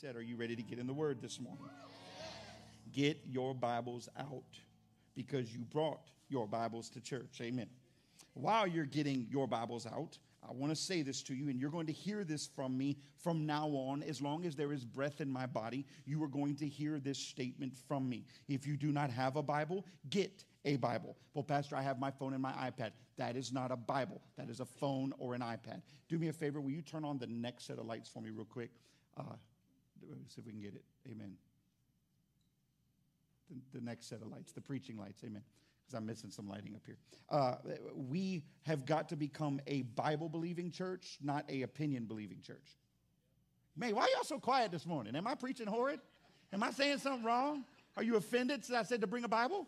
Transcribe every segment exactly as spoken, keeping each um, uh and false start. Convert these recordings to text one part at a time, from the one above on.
being said, are you ready to get in the Word this morning? Get your Bibles out because you brought your Bibles to church. Amen. While you're getting your Bibles out, I want to say this to you, and you're going to hear this from me from now on. As long as there is breath in my body, you are going to hear this statement from me. If you do not have a Bible, get a Bible. Well, Pastor, I have my phone and my iPad. That is not a Bible. That is a phone or an iPad. Do me a favor. Will you turn on the next set of lights for me real quick? Uh, let's see if we can get it. Amen. The, the next set of lights, the preaching lights. Amen. I'm missing some lighting up here. Uh, we have got to become a Bible-believing church, not a opinion-believing church. Man, why are y'all so quiet this morning? Am I preaching horrid? Am I saying something wrong? Are you offended that I said to bring a Bible?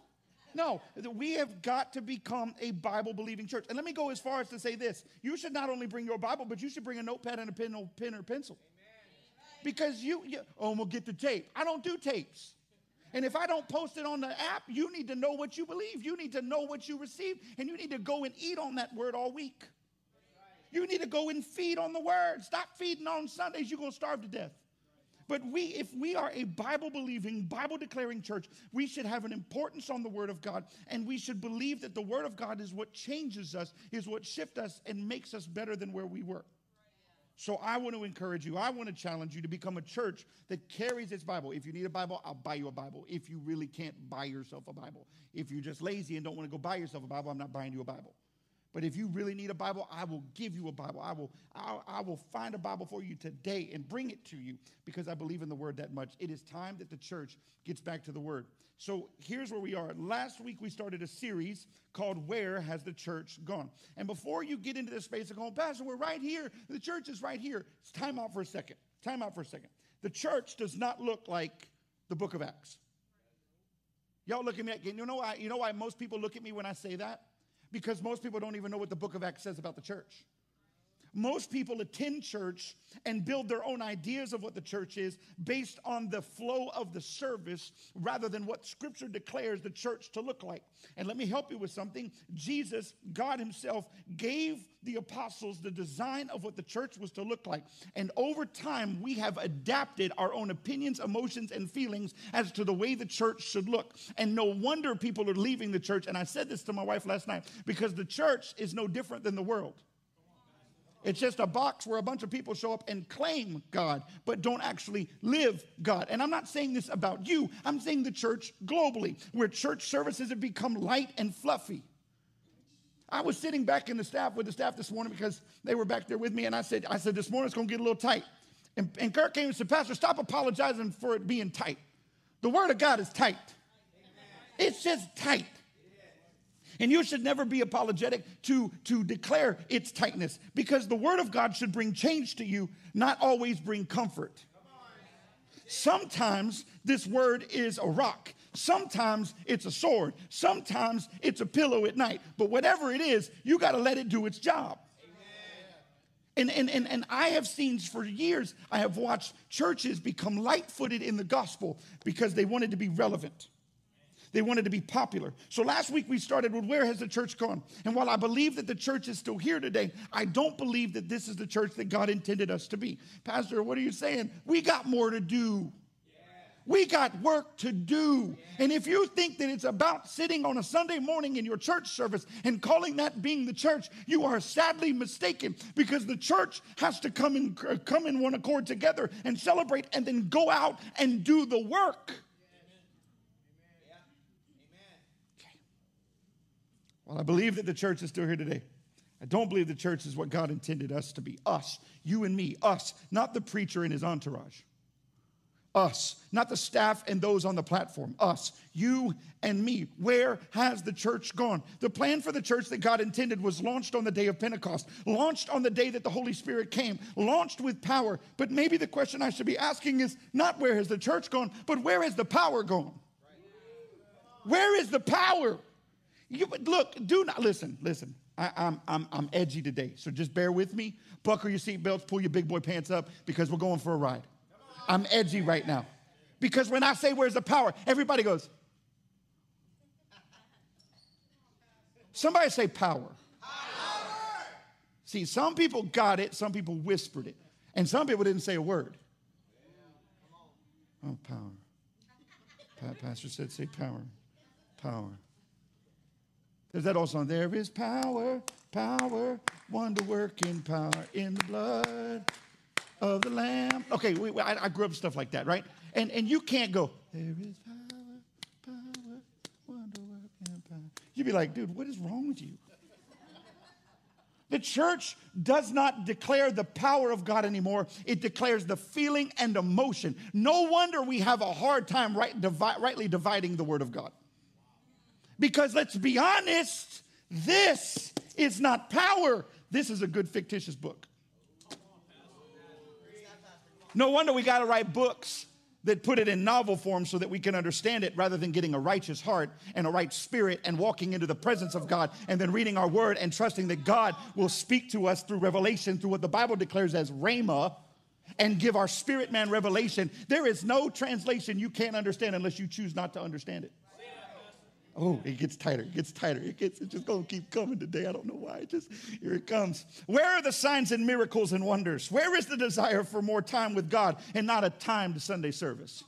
No, we have got to become a Bible-believing church. And let me go as far as to say this. You should not only bring your Bible, but you should bring a notepad and a pen or, pen or pencil. Amen. Because you, you, oh, we'll get the tape. I don't do tapes. And if I don't post it on the app, you need to know what you believe. You need to know what you receive. And you need to go and eat on that word all week. You need to go and feed on the word. Stop feeding on Sundays. You're going to starve to death. But we, if we are a Bible-believing, Bible-declaring church, we should have an importance on the Word of God, and we should believe that the Word of God is what changes us, is what shifts us, and makes us better than where we were. So I want to encourage you. I want to challenge you to become a church that carries its Bible. If you need a Bible, I'll buy you a Bible. If you really can't buy yourself a Bible. If you're just lazy and don't want to go buy yourself a Bible, I'm not buying you a Bible. But if you really need a Bible, I will give you a Bible. I will, I, I will find a Bible for you today and bring it to you because I believe in the Word that much. It is time that the church gets back to the Word. So here's where we are. Last week, we started a series called Where Has the Church Gone? And before you get into this space of going, Pastor, we're right here. The church is right here. It's time out for a second. Time out for a second. The church does not look like the Book of Acts. Y'all look at me. You know why, you know why most people look at me when I say that? Because most people don't even know what the Book of Acts says about the church. Most people attend church and build their own ideas of what the church is based on the flow of the service rather than what Scripture declares the church to look like. And let me help you with something. Jesus, God himself, gave the apostles the design of what the church was to look like. And over time, we have adapted our own opinions, emotions, and feelings as to the way the church should look. And no wonder people are leaving the church. And I said this to my wife last night, because the church is no different than the world. It's just a box where a bunch of people show up and claim God, but don't actually live God. And I'm not saying this about you. I'm saying the church globally, where church services have become light and fluffy. I was sitting back in the staff with the staff this morning because they were back there with me, and I said, I said this morning it's going to get a little tight. And, and Kirk came and said, Pastor, stop apologizing for it being tight. The Word of God is tight. It's just tight. And you should never be apologetic to, to declare its tightness, because the Word of God should bring change to you, not always bring comfort. Sometimes this word is a rock. Sometimes it's a sword. Sometimes it's a pillow at night. But whatever it is, you got to let it do its job. And, and, and, and I have seen for years, I have watched churches become light-footed in the gospel because they wanted to be relevant. They wanted to be popular. So last week we started with where has the church gone? And while I believe that the church is still here today, I don't believe that this is the church that God intended us to be. Pastor, what are you saying? We got more to do. Yeah. We got work to do. Yeah. And if you think that it's about sitting on a Sunday morning in your church service and calling that being the church, you are sadly mistaken, because the church has to come in, come in one accord together and celebrate and then go out and do the work. Well, I believe that the church is still here today. I don't believe the church is what God intended us to be. Us, you and me, us, not the preacher and his entourage. Us, not the staff and those on the platform. Us, you and me. Where has the church gone? The plan for the church that God intended was launched on the day of Pentecost, launched on the day that the Holy Spirit came, launched with power. But maybe the question I should be asking is not where has the church gone, but where has the power gone? Where is the power? You, but look, do not, listen, listen, I, I'm, I'm, I'm edgy today, so just bear with me. Buckle your seatbelts, pull your big boy pants up, because we're going for a ride. I'm edgy right now, because when I say where's the power, everybody goes. Somebody say power. Power. See, some people got it, some people whispered it, and some people didn't say a word. Oh, power. Pastor said, say power. Power. There's that old song. There is power, power, wonder-working power in the blood of the Lamb. Okay, we, I, I grew up with stuff like that, right? And, and you can't go, there is power, power, wonder-working power. You'd be like, dude, what is wrong with you? The church does not declare the power of God anymore. It declares the feeling and emotion. No wonder we have a hard time right, divi- rightly dividing the word of God. Because let's be honest, this is not power. This is a good fictitious book. No wonder we got to write books that put it in novel form so that we can understand it rather than getting a righteous heart and a right spirit and walking into the presence of God and then reading our word and trusting that God will speak to us through revelation, through what the Bible declares as Rhema, and give our spirit man revelation. There is no translation you can't understand unless you choose not to understand it. Oh, it gets tighter, it gets tighter. It gets, it's just gonna keep coming today. I don't know why, it just, here it comes. Where are the signs and miracles and wonders? Where is the desire for more time with God and not a timed Sunday service?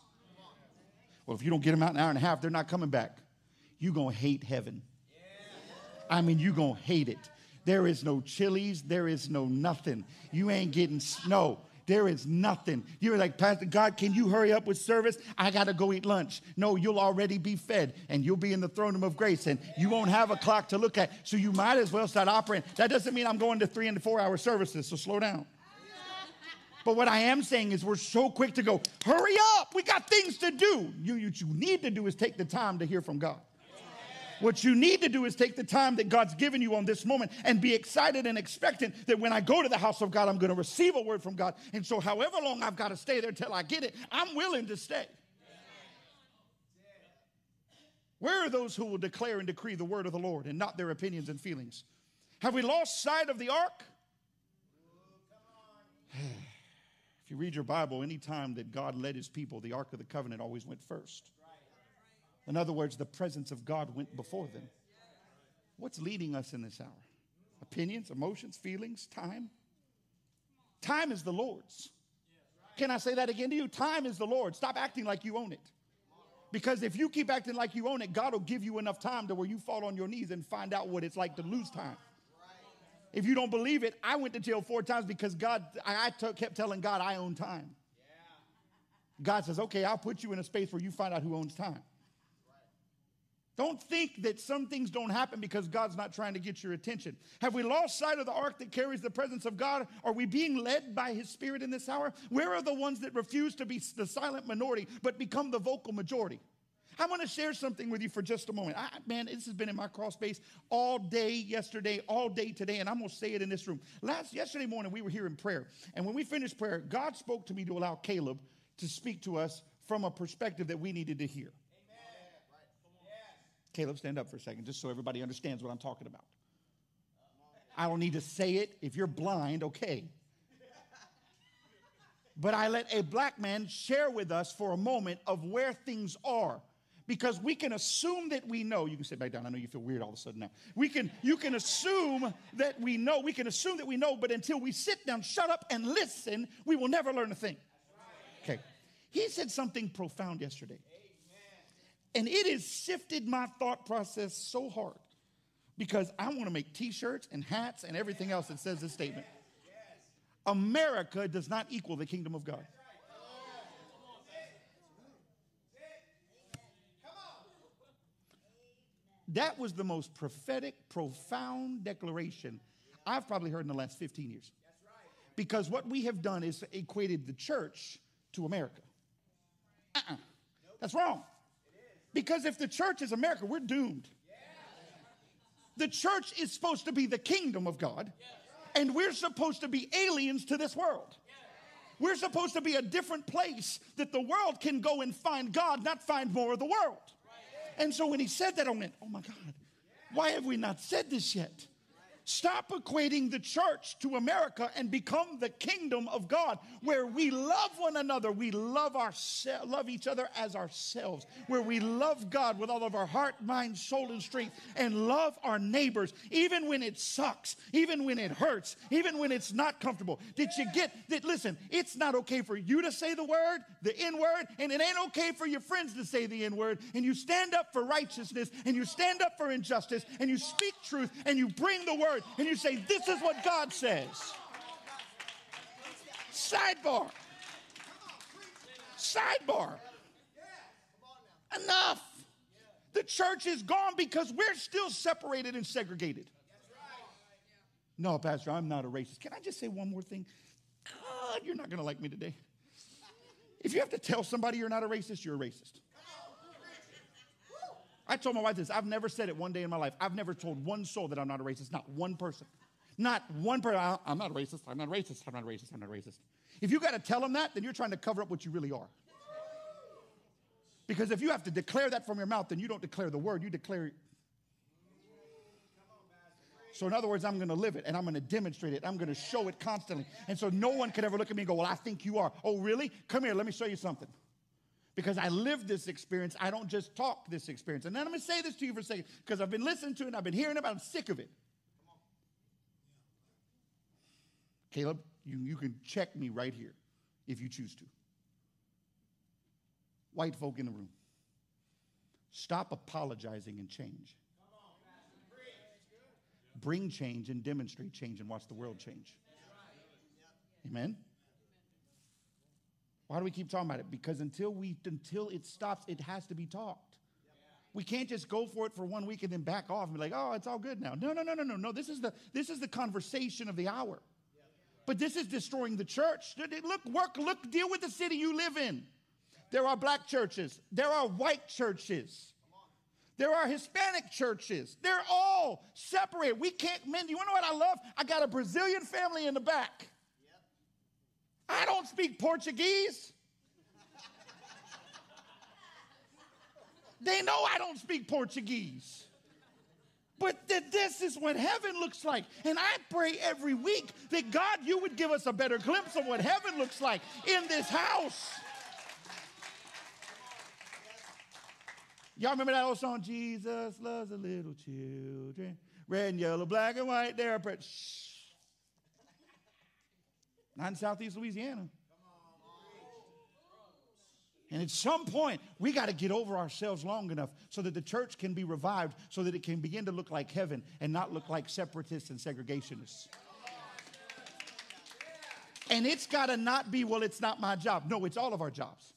Well, if you don't get them out in an hour and a half, they're not coming back. You're gonna hate heaven. I mean, you're gonna hate it. There is no Chili's, there is no nothing. You ain't getting snow. There is nothing. You're like, Pastor God, can you hurry up with service? I got to go eat lunch. No, you'll already be fed, and you'll be in the throne room of grace, and you won't have a clock to look at, so you might as well start operating. That doesn't mean I'm going to three and four hour services, so slow down. But what I am saying is we're so quick to go, hurry up, we got things to do. You, you, you need to do is take the time to hear from God. What you need to do is take the time that God's given you on this moment and be excited and expectant that when I go to the house of God, I'm going to receive a word from God. And so however long I've got to stay there till I get it, I'm willing to stay. Where are those who will declare and decree the word of the Lord and not their opinions and feelings? Have we lost sight of the ark? If you read your Bible, any time that God led his people, the Ark of the Covenant always went first. In other words, the presence of God went before them. What's leading us in this hour? Opinions, emotions, feelings, time. Time is the Lord's. Can I say that again to you? Time is the Lord's. Stop acting like you own it. Because if you keep acting like you own it, God will give you enough time to where you fall on your knees and find out what it's like to lose time. If you don't believe it, I went to jail four times because God, I t- kept telling God I own time. God says, okay, I'll put you in a space where you find out who owns time. Don't think that some things don't happen because God's not trying to get your attention. Have we lost sight of the ark that carries the presence of God? Are we being led by his spirit in this hour? Where are the ones that refuse to be the silent minority but become the vocal majority? I want to share something with you for just a moment. I, man, this has been in my crawl space all day yesterday, all day today, and I'm going to say it in this room. Last yesterday morning, we were here in prayer, and when we finished prayer, God spoke to me to allow Caleb to speak to us from a perspective that we needed to hear. Caleb, stand up for a second, just so everybody understands what I'm talking about. I don't need to say it. If you're blind, okay. But I let a black man share with us for a moment of where things are, because we can assume that we know. You can sit back down. I know you feel weird all of a sudden now. We can, you can assume that we know. We can assume that we know, but until we sit down, shut up, and listen, we will never learn a thing. Okay. He said something profound yesterday. And it has shifted my thought process so hard, because I want to make T-shirts and hats and everything else that says this statement. America does not equal the kingdom of God. That was the most prophetic, profound declaration I've probably heard in the last fifteen years. Because what we have done is equated the church to America. Uh-uh. That's wrong. Because if the church is America, we're doomed. The church is supposed to be the kingdom of God, and we're supposed to be aliens to this world. We're supposed to be a different place that the world can go and find God, not find more of the world. And so when he said that, I went, oh my God, why have we not said this yet? Stop equating the church to America and become the kingdom of God, where we love one another. We love ourselves, love each other as ourselves, where we love God with all of our heart, mind, soul, and strength, and love our neighbors, even when it sucks, even when it hurts, even when it's not comfortable. Did you get that? Listen, it's not okay for you to say the word, the N-word, and it ain't okay for your friends to say the N-word, and you stand up for righteousness, and you stand up for injustice, and you speak truth, and you bring the word, and you say, this is what God says. Sidebar. Sidebar. Enough. The church is gone because we're still separated and segregated. No, Pastor, I'm not a racist. Can I just say one more thing? God, you're not going to like me today. If you have to tell somebody you're not a racist, you're a racist. I told my wife this. I've never said it one day in my life. I've never told one soul that I'm not a racist. Not one person. Not one person. I'm not a racist. I'm not a racist. I'm not a racist. I'm not a racist. If you got to tell them that, then you're trying to cover up what you really are. Because if you have to declare that from your mouth, then you don't declare the word. You declare it. So in other words, I'm going to live it, and I'm going to demonstrate it. I'm going to show it constantly. And so no one could ever look at me and go, well, I think you are. Oh, really? Come here. Let me show you something. Because I live this experience. I don't just talk this experience. And then I'm going to say this to you for a second, because I've been listening to it, and I've been hearing about it. I'm sick of it. Caleb, you, you can check me right here if you choose to. White folk in the room, stop apologizing and change. Bring change and demonstrate change and watch the world change. Amen? Why do we keep talking about it? Because until we, until it stops, it has to be talked. We can't just go for it for one week and then back off and be like, oh, it's all good now. No, no, no, no, no, no. This is the, this is the conversation of the hour. But this is destroying the church. Look, work, look, deal with the city you live in. There are black churches. There are white churches. There are Hispanic churches. They're all separated. We can't mend. You want to know what I love? I got a Brazilian family in the back. I don't speak Portuguese. They know I don't speak Portuguese. But th- this is what heaven looks like. And I pray every week that, God, you would give us a better glimpse of what heaven looks like in this house. Y'all remember that old song, Jesus loves the little children. Red and yellow, black and white, they're pre- Shh. Not in Southeast Louisiana. And at some point, we got to get over ourselves long enough so that the church can be revived, so that it can begin to look like heaven and not look like separatists and segregationists. And it's got to not be, well, it's not my job. No, it's all of our jobs.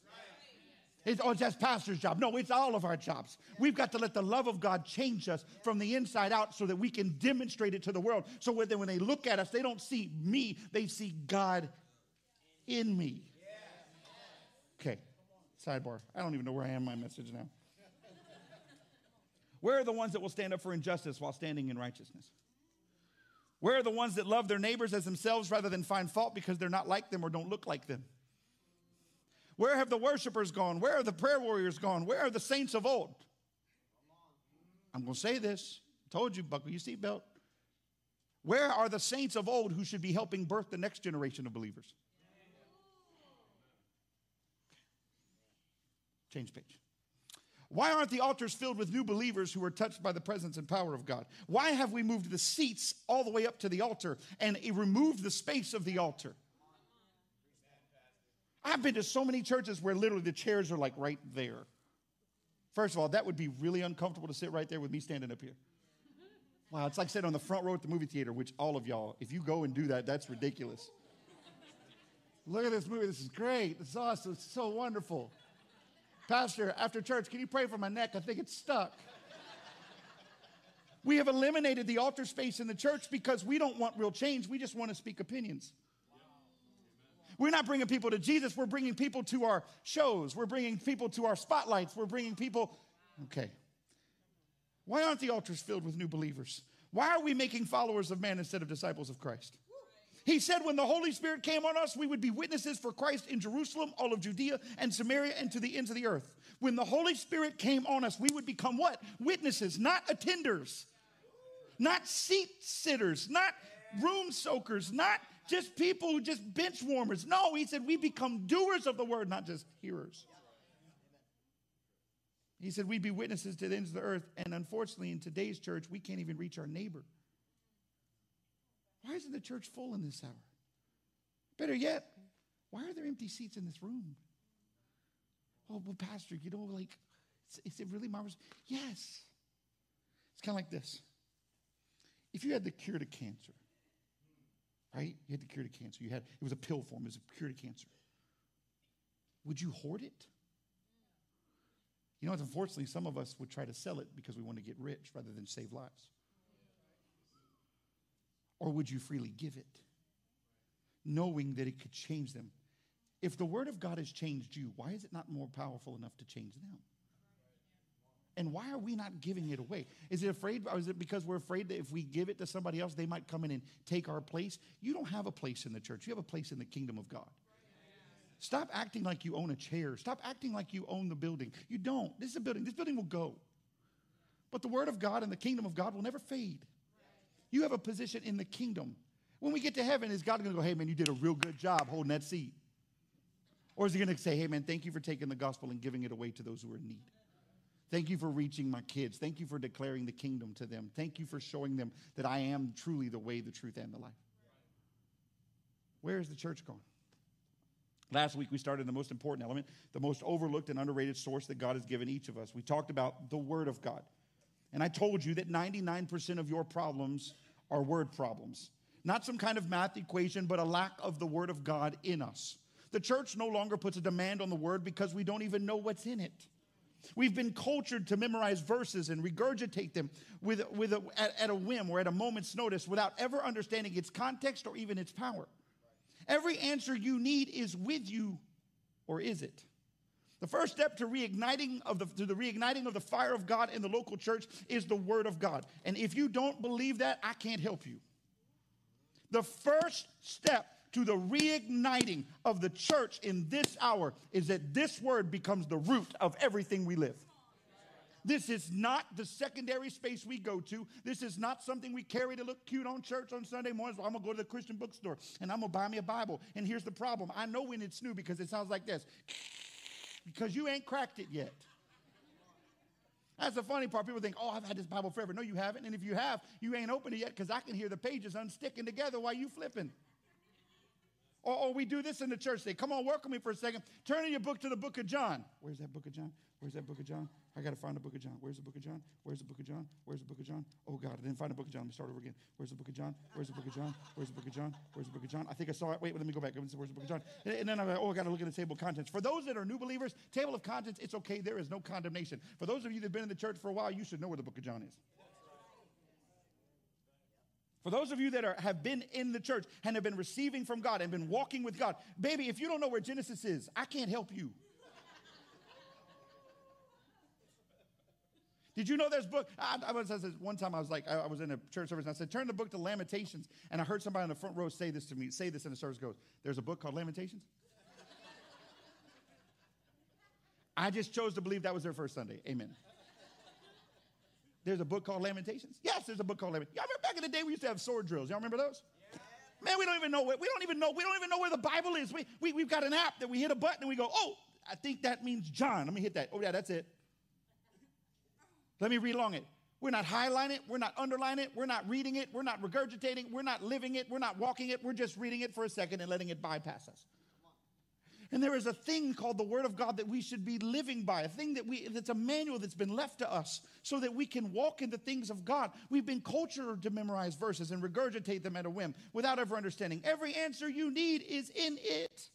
It's, oh, it's just pastor's job. No, it's all of our jobs. We've got to let the love of God change us from the inside out so that we can demonstrate it to the world. So when they, when they look at us, they don't see me. They see God in me. Okay, sidebar. I don't even know where I am in my message now. Where are the ones that will stand up for injustice while standing in righteousness? Where are the ones that love their neighbors as themselves rather than find fault because they're not like them or don't look like them? Where have the worshipers gone? Where are the prayer warriors gone? Where are the saints of old? I'm going to say this. I told you, buckle your seatbelt. Where are the saints of old who should be helping birth the next generation of believers? Change page. Why aren't the altars filled with new believers who are touched by the presence and power of God? Why have we moved the seats all the way up to the altar and removed the space of the altar? I've been to so many churches where literally the chairs are like right there. First of all, that would be really uncomfortable to sit right there with me standing up here. Wow, it's like sitting on the front row at the movie theater, which all of y'all, if you go and do that, that's ridiculous. Look at this movie. This is great. This is awesome. It's so wonderful. Pastor, after church, can you pray for my neck? I think it's stuck. We have eliminated the altar space in the church because we don't want real change. We just want to speak opinions. We're not bringing people to Jesus. We're bringing people to our shows. We're bringing people to our spotlights. We're bringing people. Okay. Why aren't the altars filled with new believers? Why are we making followers of man instead of disciples of Christ? He said when the Holy Spirit came on us, we would be witnesses for Christ in Jerusalem, all of Judea and Samaria, and to the ends of the earth. When the Holy Spirit came on us, we would become what? Witnesses, not attenders. not seat sitters, not room soakers, not just people who just bench warmers. No, he said we become doers of the word, not just hearers. He said we'd be witnesses to the ends of the earth. And unfortunately, in today's church, we can't even reach our neighbor. Why isn't the church full in this hour? Better yet, why are there empty seats in this room? Oh, well, Pastor, you know, like, is it really my responsibility? Yes. It's kind of like this. If you had the cure to cancer, right? You had the cure to cancer. You had, it was a pill form. It was a cure to cancer. Would you hoard it? You know, unfortunately, some of us would try to sell it because we want to get rich rather than save lives. Or would you freely give it, knowing that it could change them? If the word of God has changed you, why is it not more powerful enough to change them? And why are we not giving it away? Is it afraid? Or is it because we're afraid that if we give it to somebody else, they might come in and take our place? You don't have a place in the church. You have a place in the kingdom of God. Stop acting like you own a chair. Stop acting like you own the building. You don't. This is a building. This building will go. But the word of God and the kingdom of God will never fade. You have a position in the kingdom. When we get to heaven, is God going to go, hey, man, you did a real good job holding that seat? Or is he going to say, hey, man, thank you for taking the gospel and giving it away to those who are in need. Thank you for reaching my kids. Thank you for declaring the kingdom to them. Thank you for showing them that I am truly the way, the truth, and the life. Where is the church going? Last week, we started the most important element, the most overlooked and underrated source that God has given each of us. We talked about the word of God. And I told you that ninety-nine percent of your problems are word problems. Not some kind of math equation, but a lack of the word of God in us. The church no longer puts a demand on the word because we don't even know what's in it. We've been cultured to memorize verses and regurgitate them with, with a, at, at a whim or at a moment's notice without ever understanding its context or even its power. Every answer you need is with you, or is it? The first step to reigniting of the, to the reigniting of the fire of God in the local church is the word of God. And if you don't believe that, I can't help you. The first step to the reigniting of the church in this hour is that this word becomes the root of everything we live. This is not the secondary space we go to. This is not something we carry to look cute on church on Sunday mornings. Well, I'm going to go to the Christian bookstore, and I'm going to buy me a Bible. And here's the problem. I know when it's new because it sounds like this. Because you ain't cracked it yet. That's the funny part. People think, oh, I've had this Bible forever. No, you haven't. And if you have, you ain't opened it yet because I can hear the pages unsticking together while you flipping. Or, or we do this in the church. They come on, work with me for a second. Turn in your book to the book of John. Where's that book of John? Where's that book of John? I got to find the book of John. Where's the book of John? Where's the book of John? Where's the book of John? Oh, God, I didn't find the book of John. Let me start over again. Where's the book of John? Where's the book of John? Where's the book of John? Where's the book of John? I think I saw it. Wait, let me go back. Where's the book of John? And then I'm like, oh, I got to look at the table of contents. For those that are new believers, table of contents, it's okay. There is no condemnation. For those of you that have been in the church for a while, you should know where the book of John is. For those of you that are, have been in the church and have been receiving from God and been walking with God, baby, if you don't know where Genesis is, I can't help you. Did you know there's book? I, I was I said, one time I was like, I, I was in a church service and I said, turn the book to Lamentations. And I heard somebody in the front row say this to me, say this in the service goes, there's a book called Lamentations? I just chose to believe that was their first Sunday. Amen. There's a book called Lamentations? Yes, there's a book called Lamentations. Y'all remember back in the day we used to have sword drills. Y'all remember those? Yeah. Man, we don't even know where, we don't even know, we don't even know where the Bible is. We, we, we've got an app that we hit a button and we go, oh, I think that means John. Let me hit that. Oh, yeah, that's it. Let me read along it. We're not highlining it. We're not underlining it. We're not reading it. We're not regurgitating. We're not living it. We're not walking it. We're just reading it for a second and letting it bypass us. And there is a thing called the word of God that we should be living by, a thing that we that's a manual that's been left to us so that we can walk in the things of God. We've been cultured to memorize verses and regurgitate them at a whim without ever understanding. Every answer you need is in it.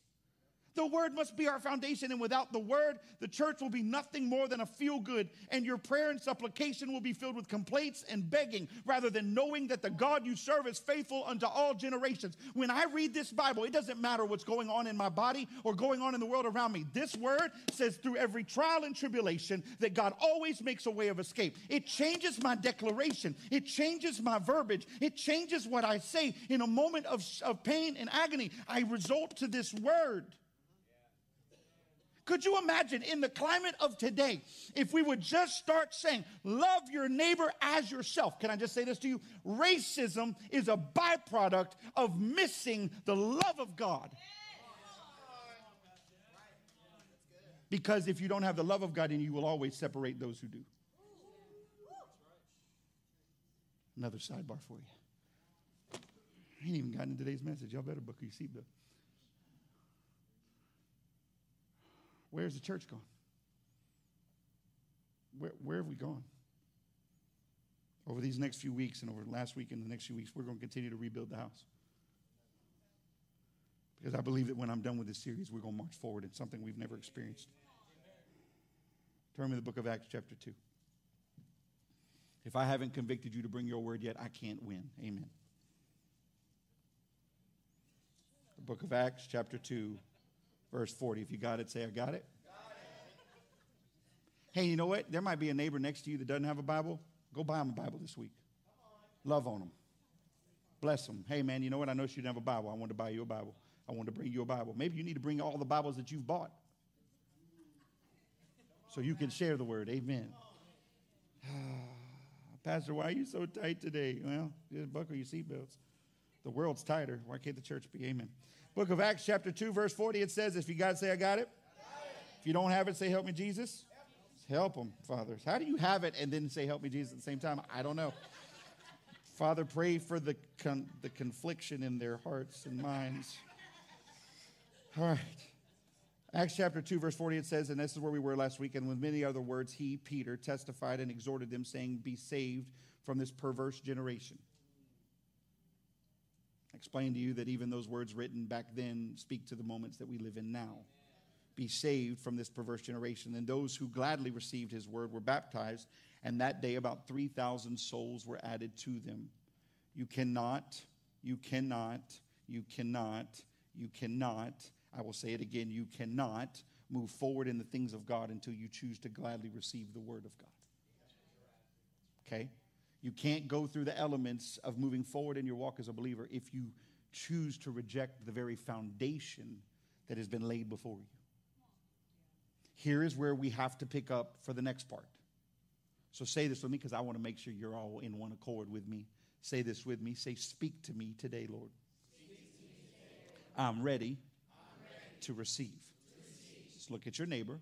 The word must be our foundation, and without the word, the church will be nothing more than a feel-good, and your prayer and supplication will be filled with complaints and begging rather than knowing that the God you serve is faithful unto all generations. When I read this Bible, it doesn't matter what's going on in my body or going on in the world around me. This word says through every trial and tribulation that God always makes a way of escape. It changes my declaration. It changes my verbiage. It changes what I say. In a moment of, of pain and agony, I resort to this word. Could you imagine in the climate of today, if we would just start saying, love your neighbor as yourself? Can I just say this to you? Racism is a byproduct of missing the love of God. Because if you don't have the love of God in you, you will always separate those who do. Another sidebar for you. I ain't even gotten in today's message. Y'all better buckle your seatbelt. Where's the church gone? Where, where have we gone? Over these next few weeks and over last week and the next few weeks, we're going to continue to rebuild the house. Because I believe that when I'm done with this series, we're going to march forward in something we've never experienced. Turn to the book of Acts chapter two. If I haven't convicted you to bring your word yet, I can't win. Amen. The book of Acts, chapter two, verse forty. If you got it, say, I got it. Got it. Hey, you know what? There might be a neighbor next to you that doesn't have a Bible. Go buy them a Bible this week. Love on them. Bless them. Hey, man, you know what? I know she didn't have a Bible. I wanted to buy you a Bible. I wanted to bring you a Bible. Maybe you need to bring all the Bibles that you've bought so you can share the word. Amen. Pastor, why are you so tight today? Well, just buckle your seatbelts. The world's tighter. Why can't the church be? Amen. Book of Acts chapter two, verse forty, it says, if you got it, say, I got it. Got it. If you don't have it, say, help me, Jesus. Help them, Father. How do you have it and then say, help me, Jesus, at the same time? I don't know. Father, pray for the, con- the confliction in their hearts and minds. All right. Acts chapter two, verse forty, it says, and this is where we were last week, and with many other words, he, Peter, testified and exhorted them, saying, be saved from this perverse generation. I explained to you that even those words written back then speak to the moments that we live in now. Be saved from this perverse generation. And those who gladly received his word were baptized, and that day about three thousand souls were added to them. You cannot, you cannot, you cannot, you cannot. I will say it again, you cannot move forward in the things of God until you choose to gladly receive the word of God. Okay? You can't go through the elements of moving forward in your walk as a believer if you choose to reject the very foundation that has been laid before you. Here is where we have to pick up for the next part. So say this with me because I want to make sure you're all in one accord with me. Say this with me. Say, speak to me today, Lord. I'm ready. To receive. Just look at your neighbor.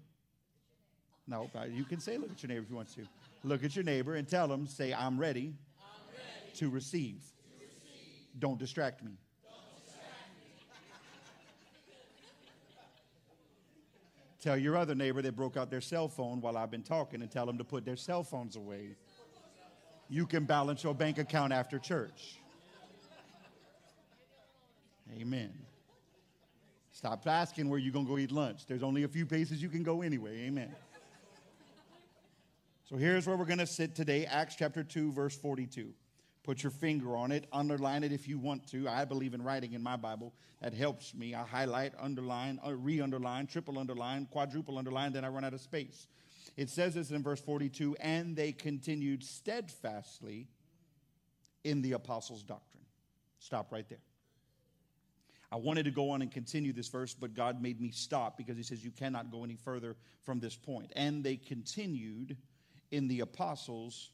No, you can say look at your neighbor if you want to. Look at your neighbor and tell them, say, I'm ready, I'm ready to, receive. to receive. Don't distract me. Don't distract me. Tell your other neighbor that broke out their cell phone while I've been talking and tell them to put their cell phones away. You can balance your bank account after church. Amen. Stop asking where you're going to go eat lunch. There's only a few places you can go anyway. Amen. So here's where we're going to sit today. Acts chapter two, verse forty-two. Put your finger on it. Underline it if you want to. I believe in writing in my Bible. That helps me. I highlight, underline, re-underline, triple underline, quadruple underline. Then I run out of space. It says this in verse forty-two. And they continued steadfastly in the apostles' doctrine. Stop right there. I wanted to go on and continue this verse, but God made me stop because he says you cannot go any further from this point. And they continued in the apostles'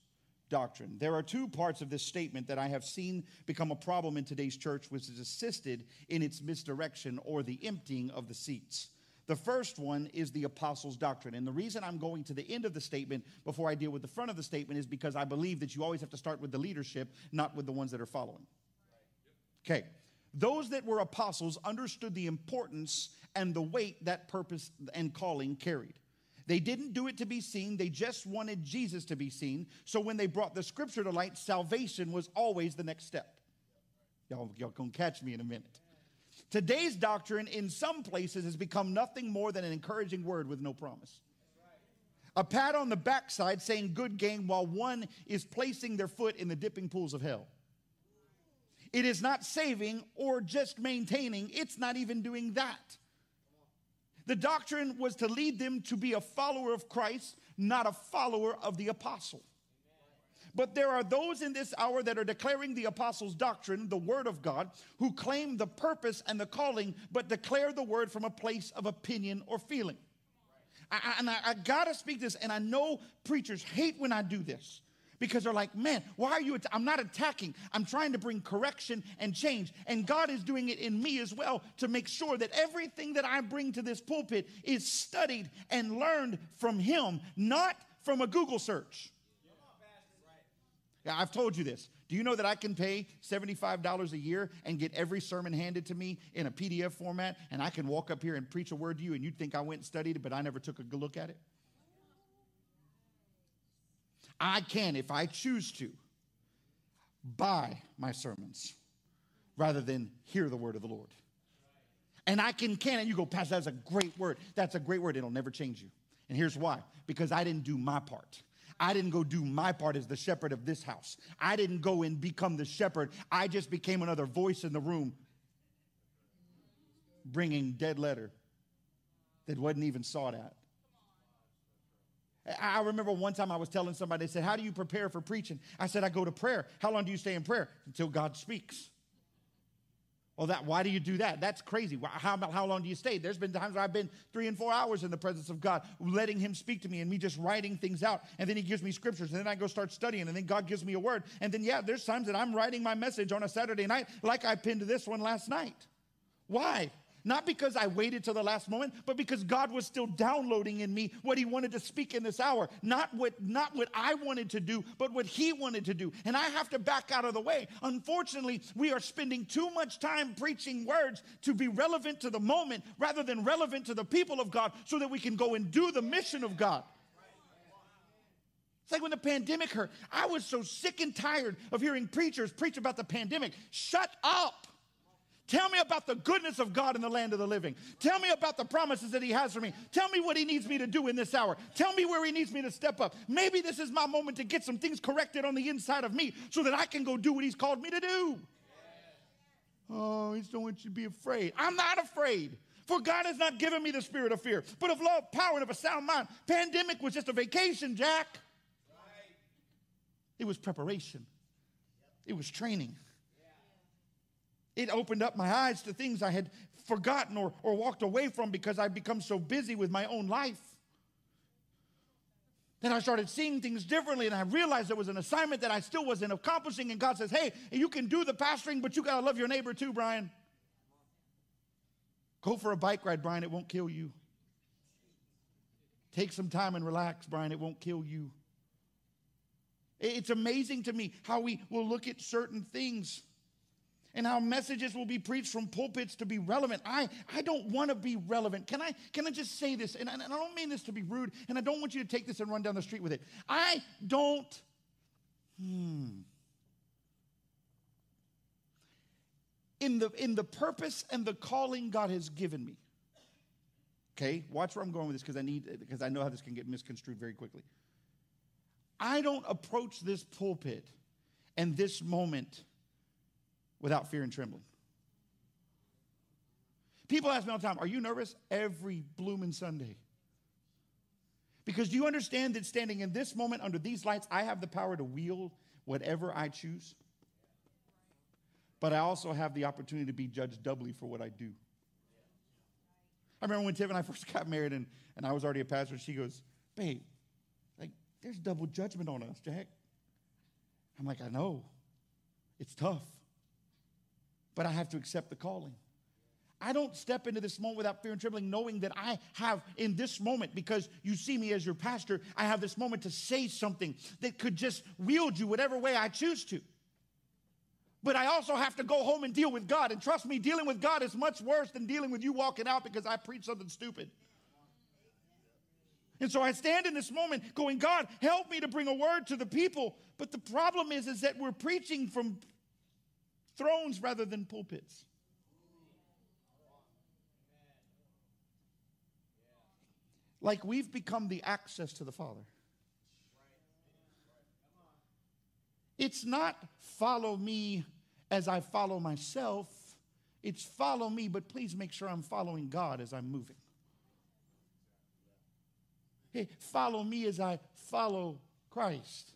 doctrine. There are two parts of this statement that I have seen become a problem in today's church, which is assisted in its misdirection or the emptying of the seats. The first one is the apostles' doctrine. And the reason I'm going to the end of the statement before I deal with the front of the statement is because I believe that you always have to start with the leadership, not with the ones that are following. Okay. Those that were apostles understood the importance and the weight that purpose and calling carried. They didn't do it to be seen. They just wanted Jesus to be seen. So when they brought the scripture to light, salvation was always the next step. Y'all, y'all gonna catch me in a minute. Today's doctrine in some places has become nothing more than an encouraging word with no promise. A pat on the backside saying good game while one is placing their foot in the dipping pools of hell. It is not saving or just maintaining. It's not even doing that. The doctrine was to lead them to be a follower of Christ, not a follower of the apostle. But there are those in this hour that are declaring the apostles' doctrine, the word of God, who claim the purpose and the calling, but declare the word from a place of opinion or feeling. I, I, and I, I got to speak this, and I know preachers hate when I do this because they're like, man, why are you, att- I'm not attacking. I'm trying to bring correction and change, and God is doing it in me as well to make sure that everything that I bring to this pulpit is studied and learned from Him, not from a Google search. I've told you this. Do you know that I can pay seventy-five dollars a year and get every sermon handed to me in a P D F format, and I can walk up here and preach a word to you, and you'd think I went and studied it, but I never took a good look at it? I can, if I choose to, buy my sermons rather than hear the word of the Lord. And I can, can, and you go, Pastor, that's a great word. That's a great word. It'll never change you. And here's why. Because I didn't do my part. I didn't go do my part as the shepherd of this house. I didn't go and become the shepherd. I just became another voice in the room bringing dead letter that wasn't even sought out. I remember one time I was telling somebody, they said, how do you prepare for preaching? I said, I go to prayer. How long do you stay in prayer? Until God speaks. Well, that, why do you do that? That's crazy. How, how long do you stay? There's been times where I've been three and four hours in the presence of God, letting Him speak to me and me just writing things out. And then He gives me scriptures, and then I go start studying, and then God gives me a word. And then, yeah, there's times that I'm writing my message on a Saturday night like I pinned this one last night. Why? Not because I waited till the last moment, but because God was still downloading in me what He wanted to speak in this hour. Not what, not what I wanted to do, but what He wanted to do. And I have to back out of the way. Unfortunately, we are spending too much time preaching words to be relevant to the moment rather than relevant to the people of God so that we can go and do the mission of God. It's like when the pandemic hurt. I was so sick and tired of hearing preachers preach about the pandemic. Shut up. Tell me about the goodness of God in the land of the living. Tell me about the promises that He has for me. Tell me what He needs me to do in this hour. Tell me where He needs me to step up. Maybe this is my moment to get some things corrected on the inside of me so that I can go do what He's called me to do. Oh, He don't want you to be afraid. I'm not afraid. For God has not given me the spirit of fear, but of love, power, and of a sound mind. Pandemic was just a vacation, Jack. It was preparation. It was training. It opened up my eyes to things I had forgotten or, or walked away from because I'd become so busy with my own life. Then I started seeing things differently, and I realized there was an assignment that I still wasn't accomplishing, and God says, hey, you can do the pastoring, but you got to love your neighbor too, Brian. Go for a bike ride, Brian. It won't kill you. Take some time and relax, Brian. It won't kill you. It's amazing to me how we will look at certain things and how messages will be preached from pulpits to be relevant. I, I don't want to be relevant. Can I, can I just say this? And I, and I don't mean this to be rude, and I don't want you to take this and run down the street with it. I don't, hmm. In the, in the purpose and the calling God has given me, okay, watch where I'm going with this because I need, because I know how this can get misconstrued very quickly. I don't approach this pulpit and this moment without fear and trembling. People ask me all the time, are you nervous? Every blooming Sunday. Because do you understand that standing in this moment under these lights, I have the power to wield whatever I choose? But I also have the opportunity to be judged doubly for what I do. I remember when Tiff and I first got married and, and I was already a pastor. She goes, babe, like, there's double judgment on us, Jack. I'm like, I know. It's tough. But I have to accept the calling. I don't step into this moment without fear and trembling, knowing that I have in this moment, because you see me as your pastor, I have this moment to say something that could just wield you whatever way I choose to. But I also have to go home and deal with God. And trust me, dealing with God is much worse than dealing with you walking out because I preach something stupid. And so I stand in this moment going, God, help me to bring a word to the people. But the problem is, is that we're preaching from thrones rather than pulpits. Like we've become the access to the Father. It's not follow me as I follow myself. It's follow me, but please make sure I'm following God as I'm moving. Hey, follow me as I follow Christ.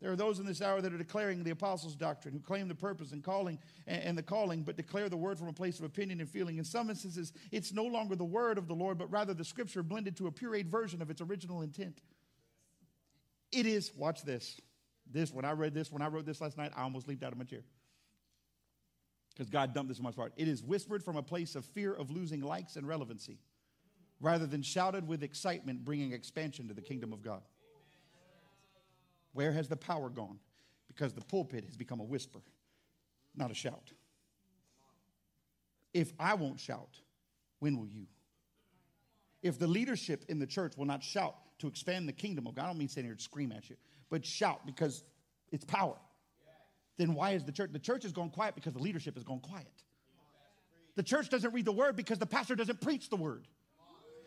There are those in this hour that are declaring the apostles' doctrine, who claim the purpose and calling and the calling, but declare the word from a place of opinion and feeling. In some instances, it's no longer the word of the Lord, but rather the scripture blended to a pureed version of its original intent. It is, watch this. This, when I read this, when I wrote this last night, I almost leaped out of my chair. Because God dumped this in my heart. It is whispered from a place of fear of losing likes and relevancy, rather than shouted with excitement, bringing expansion to the kingdom of God. Where has the power gone? Because the pulpit has become a whisper, not a shout. If I won't shout, when will you? If the leadership in the church will not shout to expand the kingdom of God, I don't mean sitting here to scream at you, but shout because it's power. Then why is the church? The church has gone quiet because the leadership has gone quiet. The church doesn't read the word because the pastor doesn't preach the word.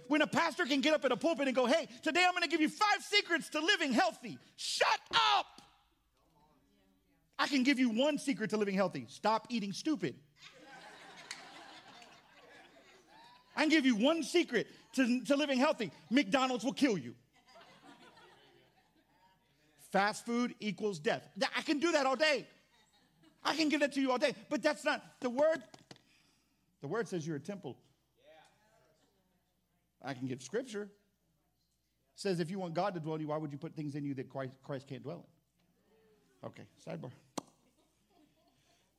When a pastor can get up at a pulpit and go, hey, today I'm going to give you five secrets to living healthy. Shut up. I can give you one secret to living healthy. Stop eating stupid. I can give you one secret to, to living healthy. McDonald's will kill you. Fast food equals death. I can do that all day. I can give that to you all day. But that's not the word. The word says you're a temple. I can give scripture. It says if you want God to dwell in you, why would you put things in you that Christ can't dwell in? Okay, sidebar.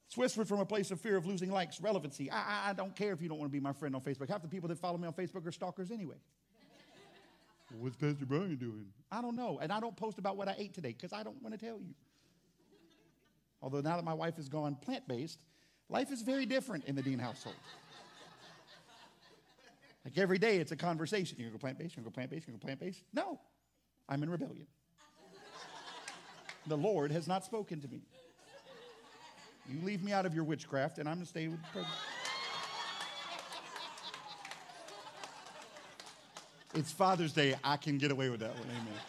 It's whispered from a place of fear of losing likes, relevancy. I, I, I don't care if you don't want to be my friend on Facebook. Half the people that follow me on Facebook are stalkers anyway. Well, what's Pastor Brian doing? I don't know. And I don't post about what I ate today because I don't want to tell you. Although now that my wife is gone plant-based, life is very different in the Dean household. Like every day, it's a conversation. You're going to go plant-based, you're going to go plant-based, you're going to go plant-based. No, I'm in rebellion. The Lord has not spoken to me. You leave me out of your witchcraft, and I'm going to stay with the program. It's Father's Day. I can get away with that one. Amen.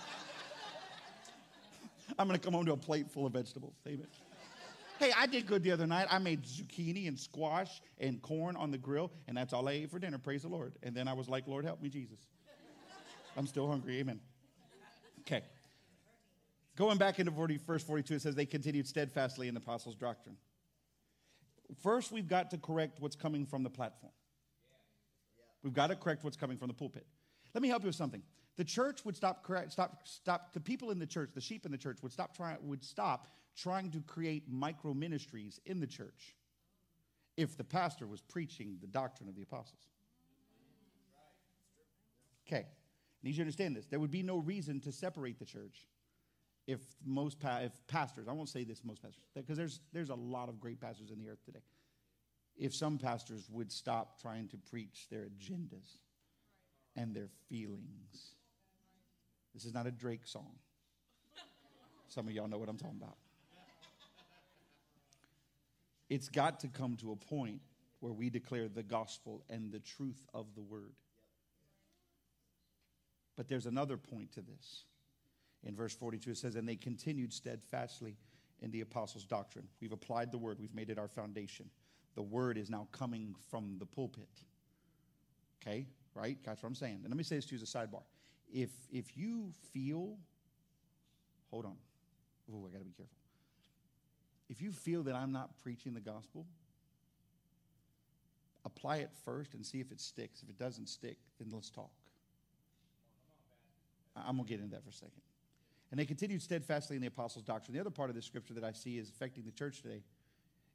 I'm going to come home to a plate full of vegetables. Amen. Hey, I did good the other night. I made zucchini and squash and corn on the grill, and that's all I ate for dinner. Praise the Lord. And then I was like, Lord, help me, Jesus. I'm still hungry. Amen. Okay. Going back into forty, verse forty-two, it says they continued steadfastly in the apostles' doctrine. First, we've got to correct what's coming from the platform. We've got to correct what's coming from the pulpit. Let me help you with something. The church would stop, correct, stop, stop. The people in the church, the sheep in the church, would stop trying, would stop trying to create micro ministries in the church if the pastor was preaching the doctrine of the apostles. Okay, I need you to understand this. There would be no reason to separate the church if most pa- if pastors, I won't say this, most pastors, because there's there's a lot of great pastors in the earth today. If some pastors would stop trying to preach their agendas and their feelings. This is not a Drake song. Some of y'all know what I'm talking about. It's got to come to a point where we declare the gospel and the truth of the word. But there's another point to this. In verse forty-two, it says, and they continued steadfastly in the apostles' doctrine. We've applied the word. We've made it our foundation. The word is now coming from the pulpit. Okay? Right? That's what I'm saying. And let me say this to you as a sidebar. If, if you feel... Hold on. Ooh, I got to be careful. If you feel that I'm not preaching the gospel, apply it first and see if it sticks. If it doesn't stick, then let's talk. I'm going to get into that for a second. And they continued steadfastly in the apostles' doctrine. The other part of this scripture that I see is affecting the church today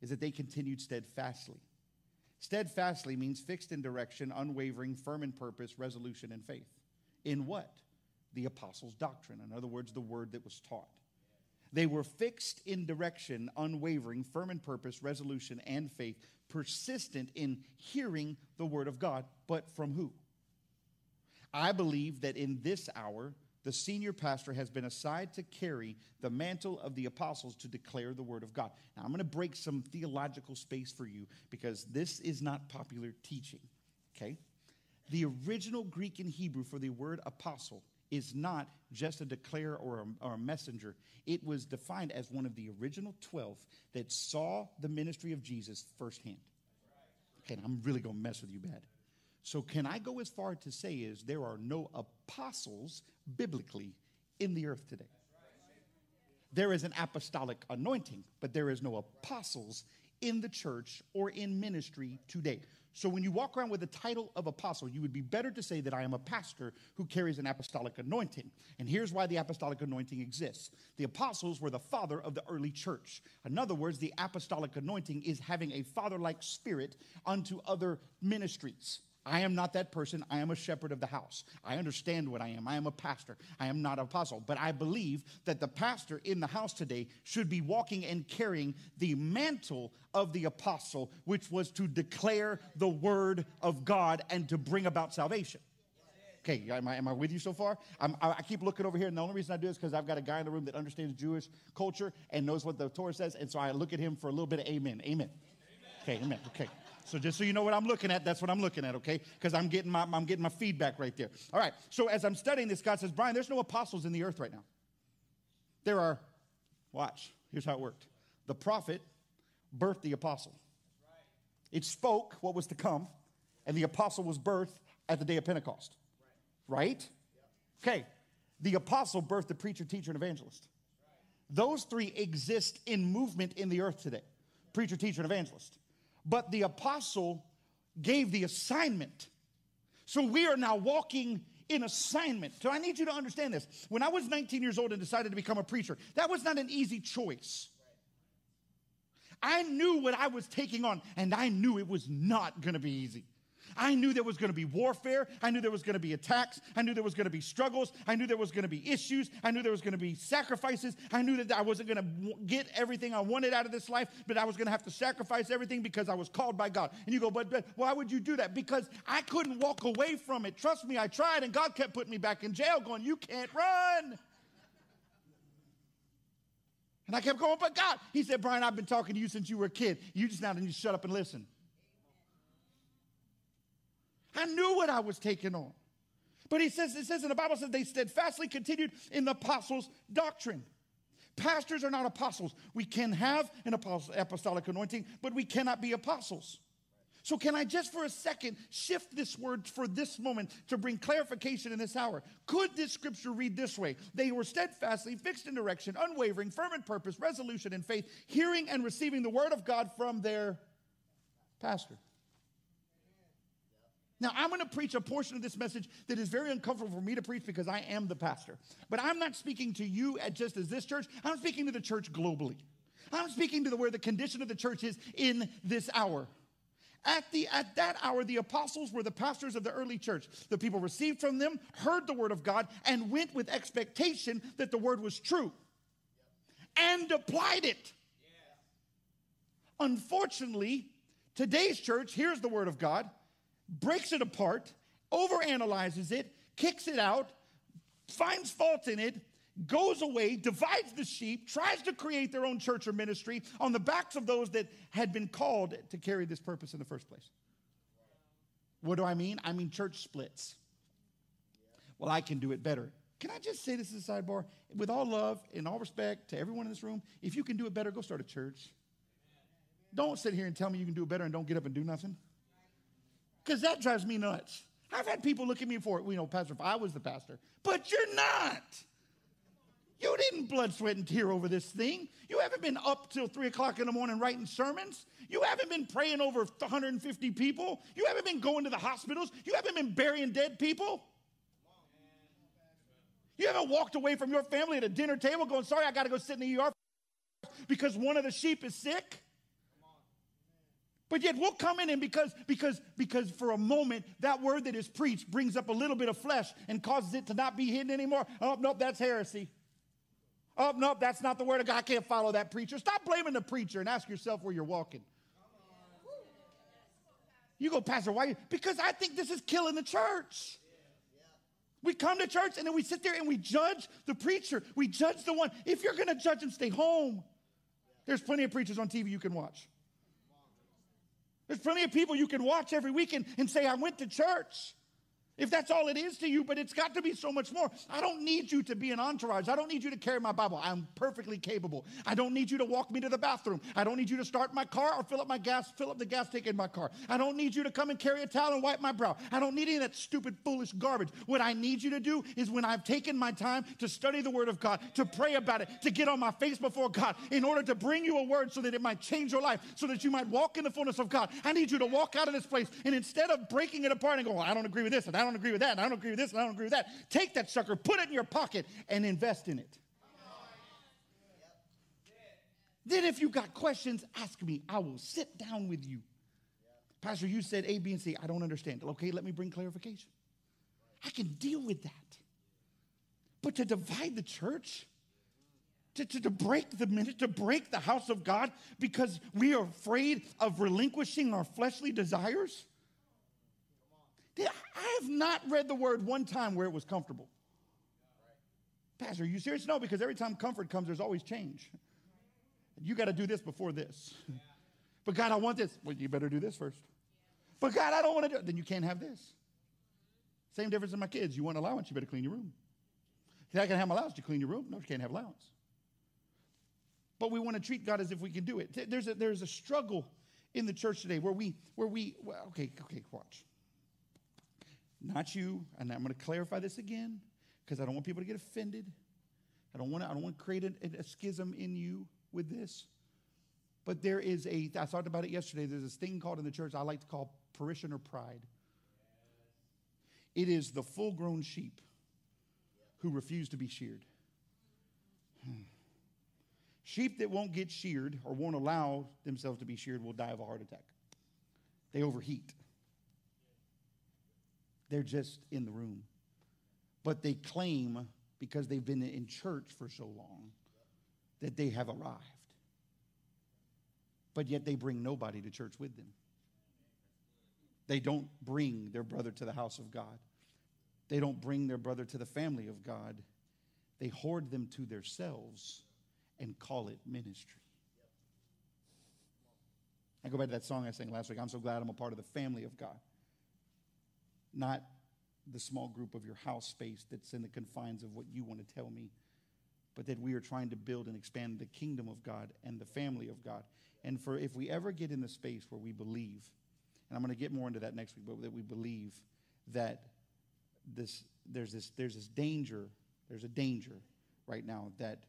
is that they continued steadfastly. Steadfastly means fixed in direction, unwavering, firm in purpose, resolution, and faith. In what? The apostles' doctrine. In other words, the word that was taught. They were fixed in direction, unwavering, firm in purpose, resolution, and faith, persistent in hearing the word of God, but from who? I believe that in this hour, the senior pastor has been assigned to carry the mantle of the apostles to declare the word of God. Now, I'm going to break some theological space for you because this is not popular teaching, okay? The original Greek and Hebrew for the word apostle is not just a declarer or a, or a messenger. It was defined as one of the original twelve that saw the ministry of Jesus firsthand. Okay, and I'm really going to mess with you bad. So can I go as far to say is there are no apostles biblically in the earth today? There is an apostolic anointing, but there is no apostles in the church or in ministry today. So when you walk around with the title of apostle, you would be better to say that I am a pastor who carries an apostolic anointing. And here's why the apostolic anointing exists. The apostles were the father of the early church. In other words, the apostolic anointing is having a father-like spirit unto other ministries. I am not that person. I am a shepherd of the house. I understand what I am. I am a pastor. I am not an apostle. But I believe that the pastor in the house today should be walking and carrying the mantle of the apostle, which was to declare the word of God and to bring about salvation. Okay, am I, am I with you so far? I'm, I keep looking over here, and the only reason I do is because I've got a guy in the room that understands Jewish culture and knows what the Torah says, and so I look at him for a little bit of amen. Amen. Okay, amen. Okay. So just so you know what I'm looking at, that's what I'm looking at, okay? Because I'm getting my I'm getting my feedback right there. All right, so as I'm studying this, God says, Brian, there's no apostles in the earth right now. There are, watch, here's how it worked. The prophet birthed the apostle. It spoke what was to come, and the apostle was birthed at the day of Pentecost. Right? Okay, the apostle birthed the preacher, teacher, and evangelist. Those three exist in movement in the earth today. Preacher, teacher, and evangelist. But the apostle gave the assignment. So we are now walking in assignment. So I need you to understand this. When I was nineteen years old and decided to become a preacher, that was not an easy choice. I knew what I was taking on, and I knew it was not going to be easy. I knew there was going to be warfare. I knew there was going to be attacks. I knew there was going to be struggles. I knew there was going to be issues. I knew there was going to be sacrifices. I knew that I wasn't going to get everything I wanted out of this life, but I was going to have to sacrifice everything because I was called by God. And you go, but, but why would you do that? Because I couldn't walk away from it. Trust me, I tried, and God kept putting me back in jail going, you can't run. And I kept going, but God, he said, Brian, I've been talking to you since you were a kid. You just now need to shut up and listen. I knew what I was taking on. But he says, it says in the Bible, says they steadfastly continued in the apostles' doctrine. Pastors are not apostles. We can have an apostolic anointing, but we cannot be apostles. So can I just for a second shift this word for this moment to bring clarification in this hour? Could this scripture read this way? They were steadfastly fixed in direction, unwavering, firm in purpose, resolution in faith, hearing and receiving the word of God from their pastor. Now, I'm going to preach a portion of this message that is very uncomfortable for me to preach because I am the pastor. But I'm not speaking to you at just as this church. I'm speaking to the church globally. I'm speaking to the, where the condition of the church is in this hour. At, the, at that hour, the apostles were the pastors of the early church. The people received from them, heard the word of God, and went with expectation that the word was true and applied it. Yeah. Unfortunately, today's church hears the word of God, breaks it apart, overanalyzes it, kicks it out, finds fault in it, goes away, divides the sheep, tries to create their own church or ministry on the backs of those that had been called to carry this purpose in the first place. What do I mean? I mean church splits. Well, I can do it better. Can I just say this as a sidebar? With all love and all respect to everyone in this room, if you can do it better, go start a church. Don't sit here and tell me you can do it better and don't get up and do nothing. Because that drives me nuts. I've had people look at me for it. We know, Pastor, if I was the pastor. But you're not. You didn't blood, sweat, and tear over this thing. You haven't been up till three o'clock in the morning writing sermons. You haven't been praying over one hundred fifty people. You haven't been going to the hospitals. You haven't been burying dead people. You haven't walked away from your family at a dinner table going, sorry, I got to go sit in the E R because one of the sheep is sick. But yet we'll come in and because, because, because for a moment, that word that is preached brings up a little bit of flesh and causes it to not be hidden anymore. Oh, nope, that's heresy. Oh, nope, that's not the word of God. I can't follow that preacher. Stop blaming the preacher and ask yourself where you're walking. You go, Pastor, why? Because I think this is killing the church. We come to church and then we sit there and we judge the preacher. We judge the one. If you're going to judge him, stay home. There's plenty of preachers on T V you can watch. There's plenty of people you can watch every weekend and say, I went to church. if that's all it is to you, but it's got to be so much more. I don't need you to be an entourage. I don't need you to carry my Bible. I'm perfectly capable. I don't need you to walk me to the bathroom. I don't need you to start my car or fill up my gas, fill up the gas tank in my car. I don't need you to come and carry a towel and wipe my brow. I don't need any of that stupid, foolish garbage. What I need you to do is when I've taken my time to study the Word of God, to pray about it, to get on my face before God in order to bring you a word so that it might change your life, so that you might walk in the fullness of God. I need you to walk out of this place and instead of breaking it apart and going, I don't agree with this, and I don't agree with that, and I don't agree with this, and I don't agree with that, take that sucker, put it in your pocket, and invest in it. Then if you got questions, ask me. I will sit down with you. Pastor, you said A, B, and C. I don't understand. Okay, let me bring clarification. I can deal with that. But to divide the church, to, to, to break the minute, to break the house of God because we are afraid of relinquishing our fleshly desires. I have not read the word one time where it was comfortable. Pastor, are you serious? No, because every time comfort comes, there's always change. You got to do this before this. But God, I want this. Well, you better do this first. But God, I don't want to do it. Then you can't have this. Same difference in my kids. You want allowance, you better clean your room. If I can have allowance, you clean your room. No, you can't have allowance. But we want to treat God as if we can do it. There's a, there's a struggle in the church today where we, where we, well, okay, okay, watch. Not you, and I'm going to clarify this again because I don't want people to get offended. I don't want to, I don't want to create a, a schism in you with this. But there is a, I talked about it yesterday, there's this thing called in the church I like to call parishioner pride. It is the full-grown sheep who refuse to be sheared. Hmm. Sheep that won't get sheared or won't allow themselves to be sheared will die of a heart attack. They overheat. They're just in the room. But they claim, because they've been in church for so long, that they have arrived. But yet they bring nobody to church with them. They don't bring their brother to the house of God. They don't bring their brother to the family of God. They hoard them to themselves and call it ministry. I go back to that song I sang last week. I'm so glad I'm a part of the family of God. Not the small group of your house space that's in the confines of what you want to tell me, but that we are trying to build and expand the kingdom of God and the family of God. And for if we ever get in the space where we believe, and I'm going to get more into that next week, but that we believe that this there's this there's this danger, there's a danger right now that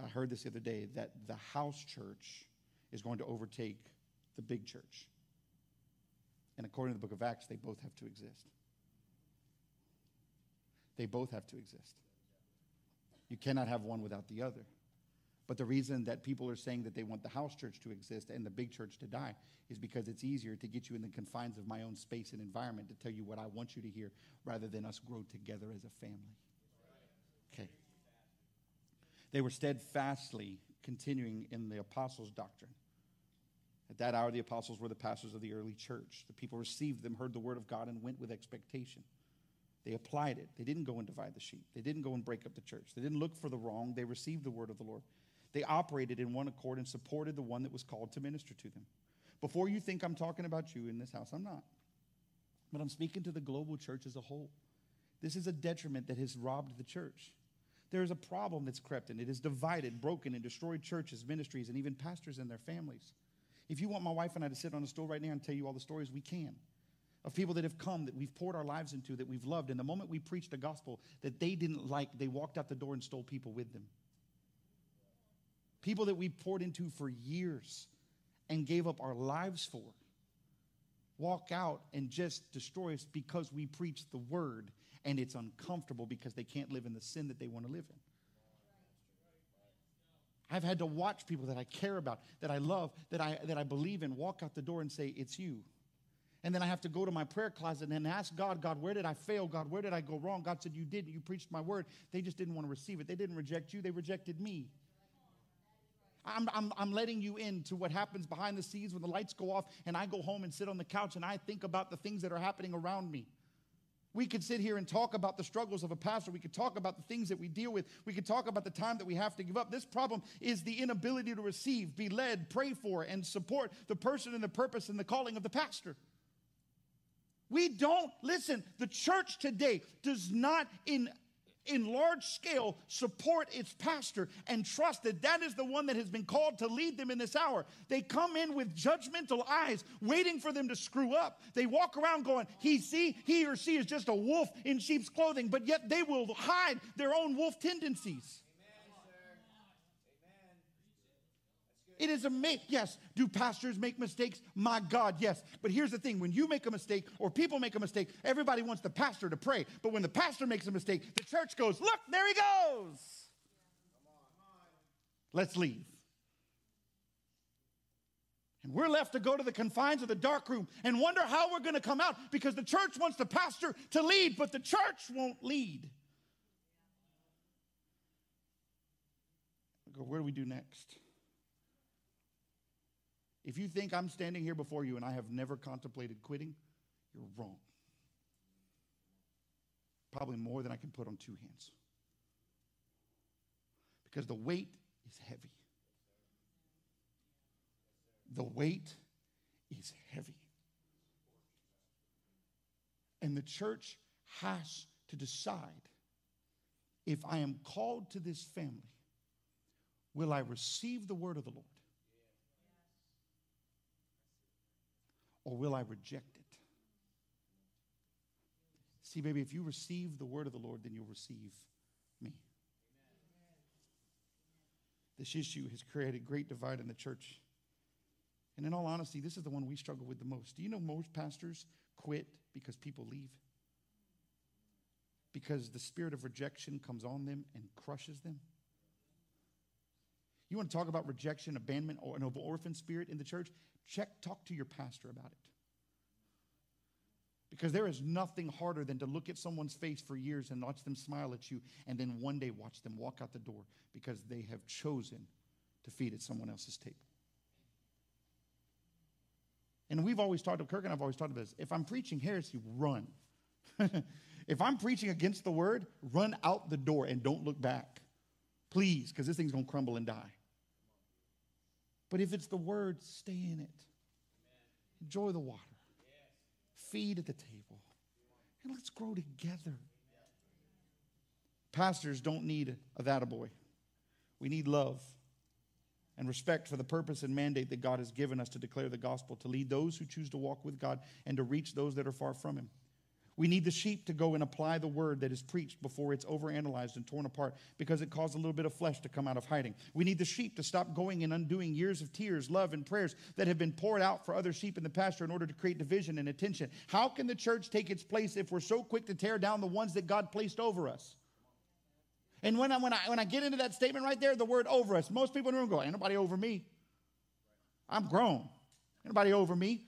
I heard this the other day, that the house church is going to overtake the big church. And according to the book of Acts, they both have to exist. They both have to exist. You cannot have one without the other. But the reason that people are saying that they want the house church to exist and the big church to die is because it's easier to get you in the confines of my own space and environment to tell you what I want you to hear rather than us grow together as a family. Okay. They were steadfastly continuing in the apostles' doctrine. At that hour, the apostles were the pastors of the early church. The people received them, heard the word of God, and went with expectation. They applied it. They didn't go and divide the sheep. They didn't go and break up the church. They didn't look for the wrong. They received the word of the Lord. They operated in one accord and supported the one that was called to minister to them. Before you think I'm talking about you in this house, I'm not. But I'm speaking to the global church as a whole. This is a detriment that has robbed the church. There is a problem that's crept in. It has divided, broken, and destroyed churches, ministries, and even pastors and their families. If you want my wife and I to sit on a stool right now and tell you all the stories, we can. Of people that have come, that we've poured our lives into, that we've loved. And the moment we preached the gospel that they didn't like, they walked out the door and stole people with them. People that we poured into for years and gave up our lives for walk out and just destroy us because we preach the word, and it's uncomfortable because they can't live in the sin that they want to live in. I've had to watch people that I care about, that I love, that I, that I believe in walk out the door and say, it's you. And then I have to go to my prayer closet and ask God, God, where did I fail? God, where did I go wrong? God said, you didn't. You preached my word. They just didn't want to receive it. They didn't reject you. They rejected me. I'm, I'm, I'm letting you in to what happens behind the scenes when the lights go off and I go home and sit on the couch and I think about the things that are happening around me. We could sit here and talk about the struggles of a pastor. We could talk about the things that we deal with. We could talk about the time that we have to give up. This problem is the inability to receive, be led, pray for, and support the person and the purpose and the calling of the pastor. We don't, listen, the church today does not in, in large scale support its pastor and trust that that is the one that has been called to lead them in this hour. They come in with judgmental eyes, waiting for them to screw up. They walk around going, he, see, he or she is just a wolf in sheep's clothing, but yet they will hide their own wolf tendencies. It is a make, yes. Do pastors make mistakes? My God, yes. But here's the thing. When you make a mistake or people make a mistake, everybody wants the pastor to pray. But when the pastor makes a mistake, the church goes, look, there he goes. Yeah. Come on, come on. Let's leave. And we're left to go to the confines of the dark room and wonder how we're going to come out because the church wants the pastor to lead, but the church won't lead. I go, where do we do next? If you think I'm standing here before you and I have never contemplated quitting, you're wrong. Probably more than I can put on two hands. Because the weight is heavy. The weight is heavy. And the church has to decide, if I am called to this family, will I receive the word of the Lord? Or will I reject it? See, baby, if you receive the word of the Lord, then you'll receive me. Amen. This issue has created great divide in the church. And in all honesty, this is the one we struggle with the most. Do you know most pastors quit because people leave? Because the spirit of rejection comes on them and crushes them. You want to talk about rejection, abandonment, or an orphan spirit in the church? Check, talk to your pastor about it. Because there is nothing harder than to look at someone's face for years and watch them smile at you, and then one day watch them walk out the door because they have chosen to feed at someone else's table. And we've always talked to Kirk, and I've always talked about this. If I'm preaching heresy, run. If I'm preaching against the word, run out the door and don't look back. Please, because this thing's going to crumble and die. But if it's the word, stay in it. Enjoy the water. Feed at the table. And let's grow together. Pastors don't need a that-a-boy. We need love and respect for the purpose and mandate that God has given us to declare the gospel, to lead those who choose to walk with God, and to reach those that are far from him. We need the sheep to go and apply the word that is preached before it's overanalyzed and torn apart because it caused a little bit of flesh to come out of hiding. We need the sheep to stop going and undoing years of tears, love, and prayers that have been poured out for other sheep in the pasture in order to create division and attention. How can the church take its place if we're so quick to tear down the ones that God placed over us? And when I, when I, when I get into that statement right there, the word over us, most people in the room go, ain't nobody over me. I'm grown. Ain't nobody over me.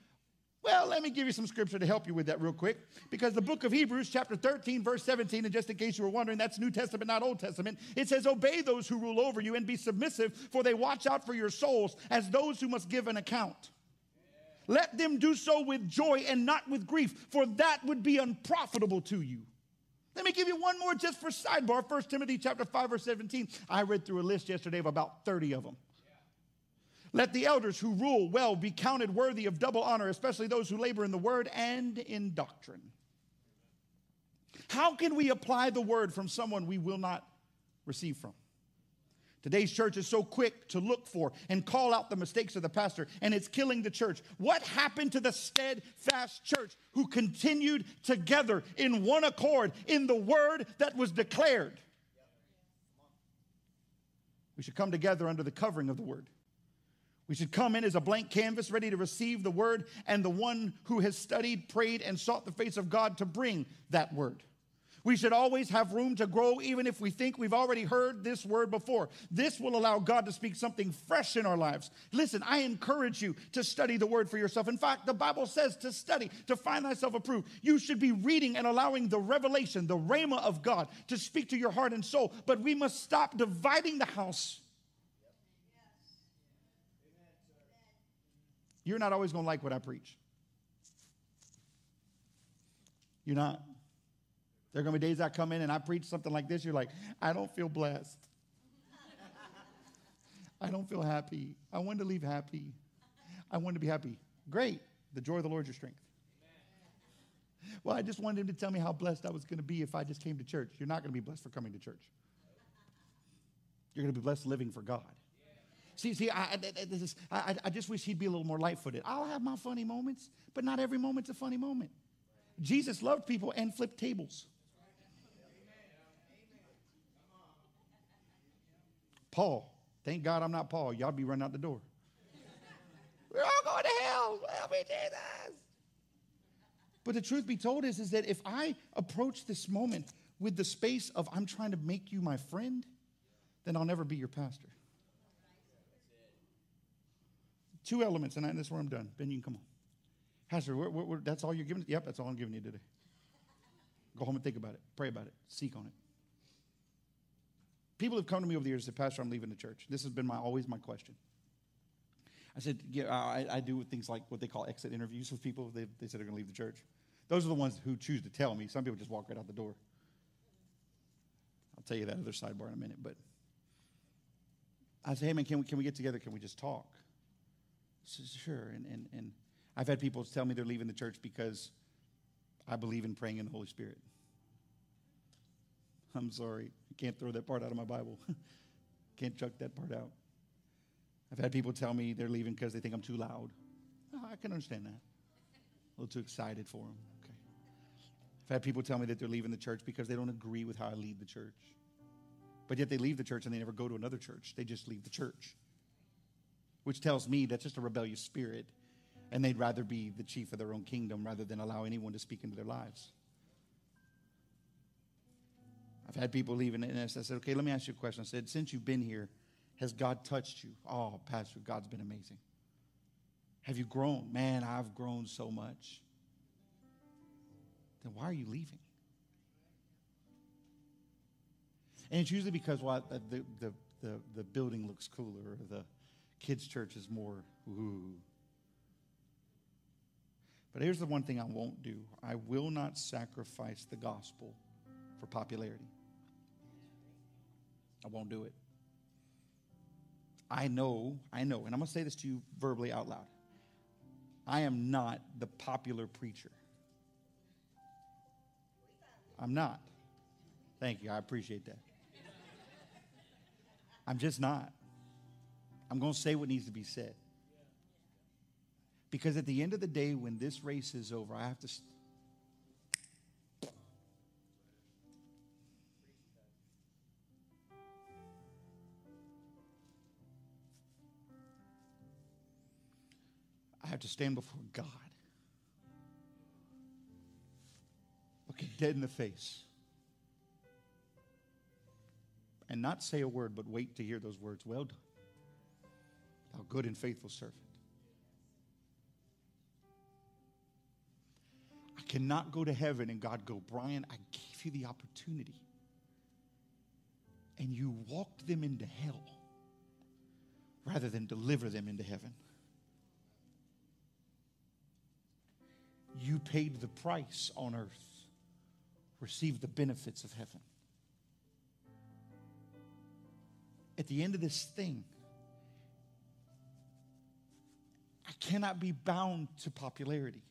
Well, let me give you some scripture to help you with that real quick, because the book of Hebrews chapter thirteen, verse seventeen, and just in case you were wondering, that's New Testament, not Old Testament. It says, obey those who rule over you and be submissive, for they watch out for your souls as those who must give an account. Yeah. Let them do so with joy and not with grief, for that would be unprofitable to you. Let me give you one more just for sidebar, First Timothy chapter five, verse seventeen. I read through a list yesterday of about thirty of them. Let the elders who rule well be counted worthy of double honor, especially those who labor in the word and in doctrine. How can we apply the word from someone we will not receive from? Today's church is so quick to look for and call out the mistakes of the pastor, and it's killing the church. What happened to the steadfast church who continued together in one accord in the word that was declared? We should come together under the covering of the word. We should come in as a blank canvas, ready to receive the word and the one who has studied, prayed, and sought the face of God to bring that word. We should always have room to grow, even if we think we've already heard this word before. This will allow God to speak something fresh in our lives. Listen, I encourage you to study the word for yourself. In fact, the Bible says to study, to find thyself approved. You should be reading and allowing the revelation, the rhema of God, to speak to your heart and soul. But we must stop dividing the house. You're not always going to like what I preach. You're not. There are going to be days I come in and I preach something like this. You're like, I don't feel blessed. I don't feel happy. I wanted to leave happy. I wanted to be happy. Great. The joy of the Lord is your strength. Well, I just wanted him to tell me how blessed I was going to be if I just came to church. You're not going to be blessed for coming to church. You're going to be blessed living for God. See, see, I, this is, I, I just wish he'd be a little more light-footed. I'll have my funny moments, but not every moment's a funny moment. Jesus loved people and flipped tables. Paul, thank God I'm not Paul. Y'all be running out the door. We're all going to hell. Help me, Jesus. But the truth be told is, is that if I approach this moment with the space of I'm trying to make you my friend, then I'll never be your pastor. Two elements, and this is where I'm done. Ben, you can come on. Pastor, we're, we're, we're, that's all you're giving? Yep, that's all I'm giving you today. Go home and think about it. Pray about it. Seek on it. People have come to me over the years and said, Pastor, I'm leaving the church. This has been my always my question. I said, yeah, I, I do things like what they call exit interviews with people. They, they said they're going to leave the church. Those are the ones who choose to tell me. Some people just walk right out the door. I'll tell you that other sidebar in a minute. But I said, hey, man, can we, can we get together? Can we just talk? I said, sure. And, and, and I've had people tell me they're leaving the church because I believe in praying in the Holy Spirit. I'm sorry. I can't throw that part out of my Bible. Can't chuck that part out. I've had people tell me they're leaving because they think I'm too loud. Oh, I can understand that. A little too excited for them. Okay. I've had people tell me that they're leaving the church because they don't agree with how I lead the church. But yet they leave the church and they never go to another church. They just leave the church. Which tells me that's just a rebellious spirit. And they'd rather be the chief of their own kingdom rather than allow anyone to speak into their lives. I've had people leaving and I said, okay, let me ask you a question. I said, since you've been here, has God touched you? Oh, Pastor, God's been amazing. Have you grown? Man, I've grown so much. Then why are you leaving? And it's usually because well, the, the, the, the building looks cooler, or the kids' church is more, ooh. But here's the one thing I won't do. I will not sacrifice the gospel for popularity. I won't do it. I know, I know, and I'm going to say this to you verbally out loud. I am not the popular preacher. I'm not. Thank you. I appreciate that. I'm just not. I'm going to say what needs to be said. Because at the end of the day, when this race is over, I have to... St- I have to stand before God. Look it dead in the face. And not say a word, but wait to hear those words. Well done, thou good and faithful servant. I cannot go to heaven and God go, Brian, I gave you the opportunity. And you walked them into hell rather than deliver them into heaven. You paid the price on earth. Receive the benefits of heaven. At the end of this thing, I cannot be bound to popularity,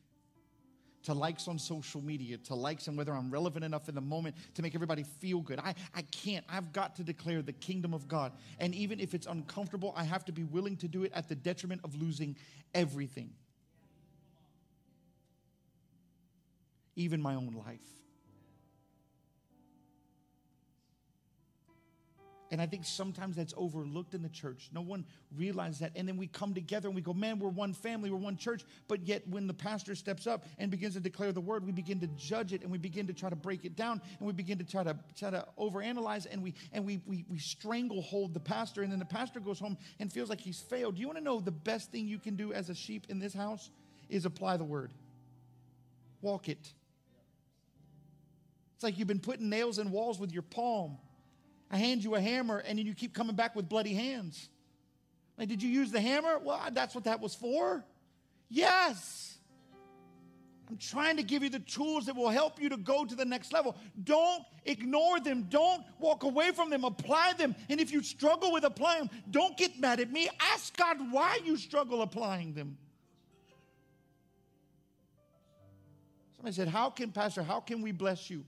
to likes on social media, to likes and whether I'm relevant enough in the moment to make everybody feel good. I, I can't. I've got to declare the kingdom of God. And even if it's uncomfortable, I have to be willing to do it at the detriment of losing everything. Even my own life. And I think sometimes that's overlooked in the church. No one realizes that. And then we come together and we go, man, we're one family, we're one church. But yet when the pastor steps up and begins to declare the word, we begin to judge it and we begin to try to break it down and we begin to try to try to overanalyze and we and we we we stranglehold the pastor, and then the pastor goes home and feels like he's failed. Do you want to know the best thing you can do as a sheep in this house is apply the word. Walk it. It's like you've been putting nails in walls with your palm. I hand you a hammer, and then you keep coming back with bloody hands. Like, did you use the hammer? Well, that's what that was for. Yes. I'm trying to give you the tools that will help you to go to the next level. Don't ignore them. Don't walk away from them. Apply them. And if you struggle with applying them, don't get mad at me. Ask God why you struggle applying them. Somebody said, how can, Pastor, how can we bless you?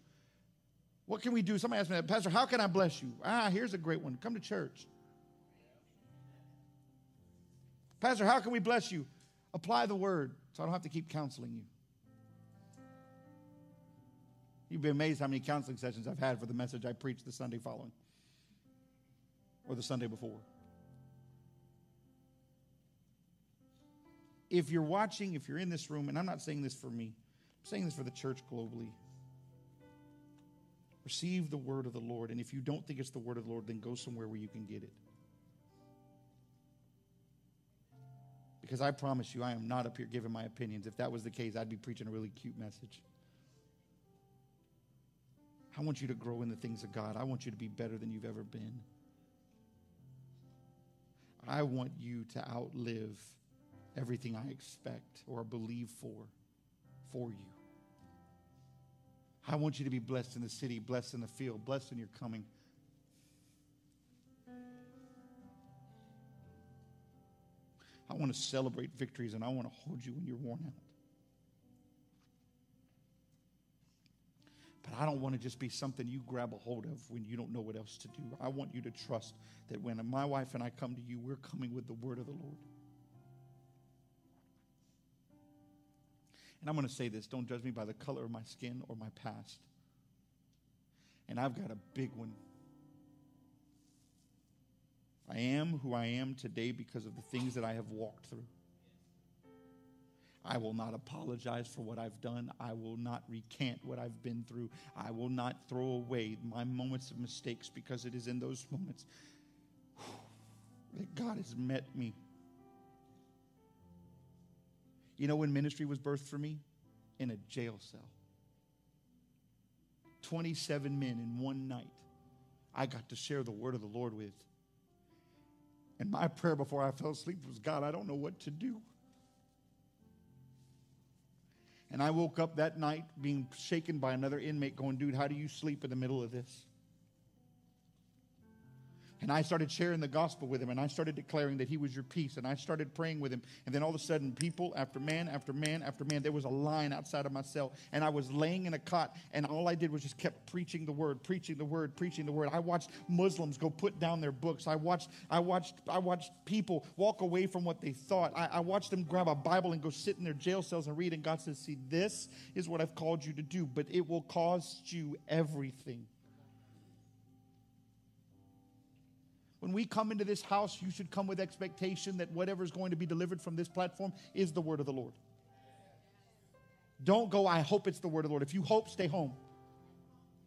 What can we do? Somebody asked me that, Pastor, how can I bless you? Ah, here's a great one. Come to church. Pastor, how can we bless you? Apply the word so I don't have to keep counseling you. You'd be amazed how many counseling sessions I've had for the message I preached the Sunday following or the Sunday before. If you're watching, if you're in this room, and I'm not saying this for me, I'm saying this for the church globally. Receive the word of the Lord, and if you don't think it's the word of the Lord, then go somewhere where you can get it. Because I promise you, I am not up here giving my opinions. If that was the case, I'd be preaching a really cute message. I want you to grow in the things of God. I want you to be better than you've ever been. I want you to outlive everything I expect or believe for, for you. I want you to be blessed in the city, blessed in the field, blessed in your coming. I want to celebrate victories, and I want to hold you when you're worn out. But I don't want to just be something you grab a hold of when you don't know what else to do. I want you to trust that when my wife and I come to you, we're coming with the word of the Lord. And I'm going to say this, don't judge me by the color of my skin or my past. And I've got a big one. I am who I am today because of the things that I have walked through. I will not apologize for what I've done. I will not recant what I've been through. I will not throw away my moments of mistakes, because it is in those moments that God has met me. You know when ministry was birthed for me? In a jail cell. twenty-seven men in one night I got to share the word of the Lord with. And my prayer before I fell asleep was, God, I don't know what to do. And I woke up that night being shaken by another inmate going, dude, how do you sleep in the middle of this? And I started sharing the gospel with him, and I started declaring that he was your peace, and I started praying with him. And then all of a sudden, people after man, after man, after man, there was a line outside of my cell, and I was laying in a cot, and all I did was just kept preaching the word, preaching the word, preaching the word. I watched Muslims go put down their books. I watched, I watched, I watched people walk away from what they thought. I, I watched them grab a Bible and go sit in their jail cells and read, and God says, see, this is what I've called you to do, but it will cost you everything. When we come into this house, you should come with expectation that whatever's going to be delivered from this platform is the word of the Lord. Don't go, I hope it's the word of the Lord. If you hope, stay home.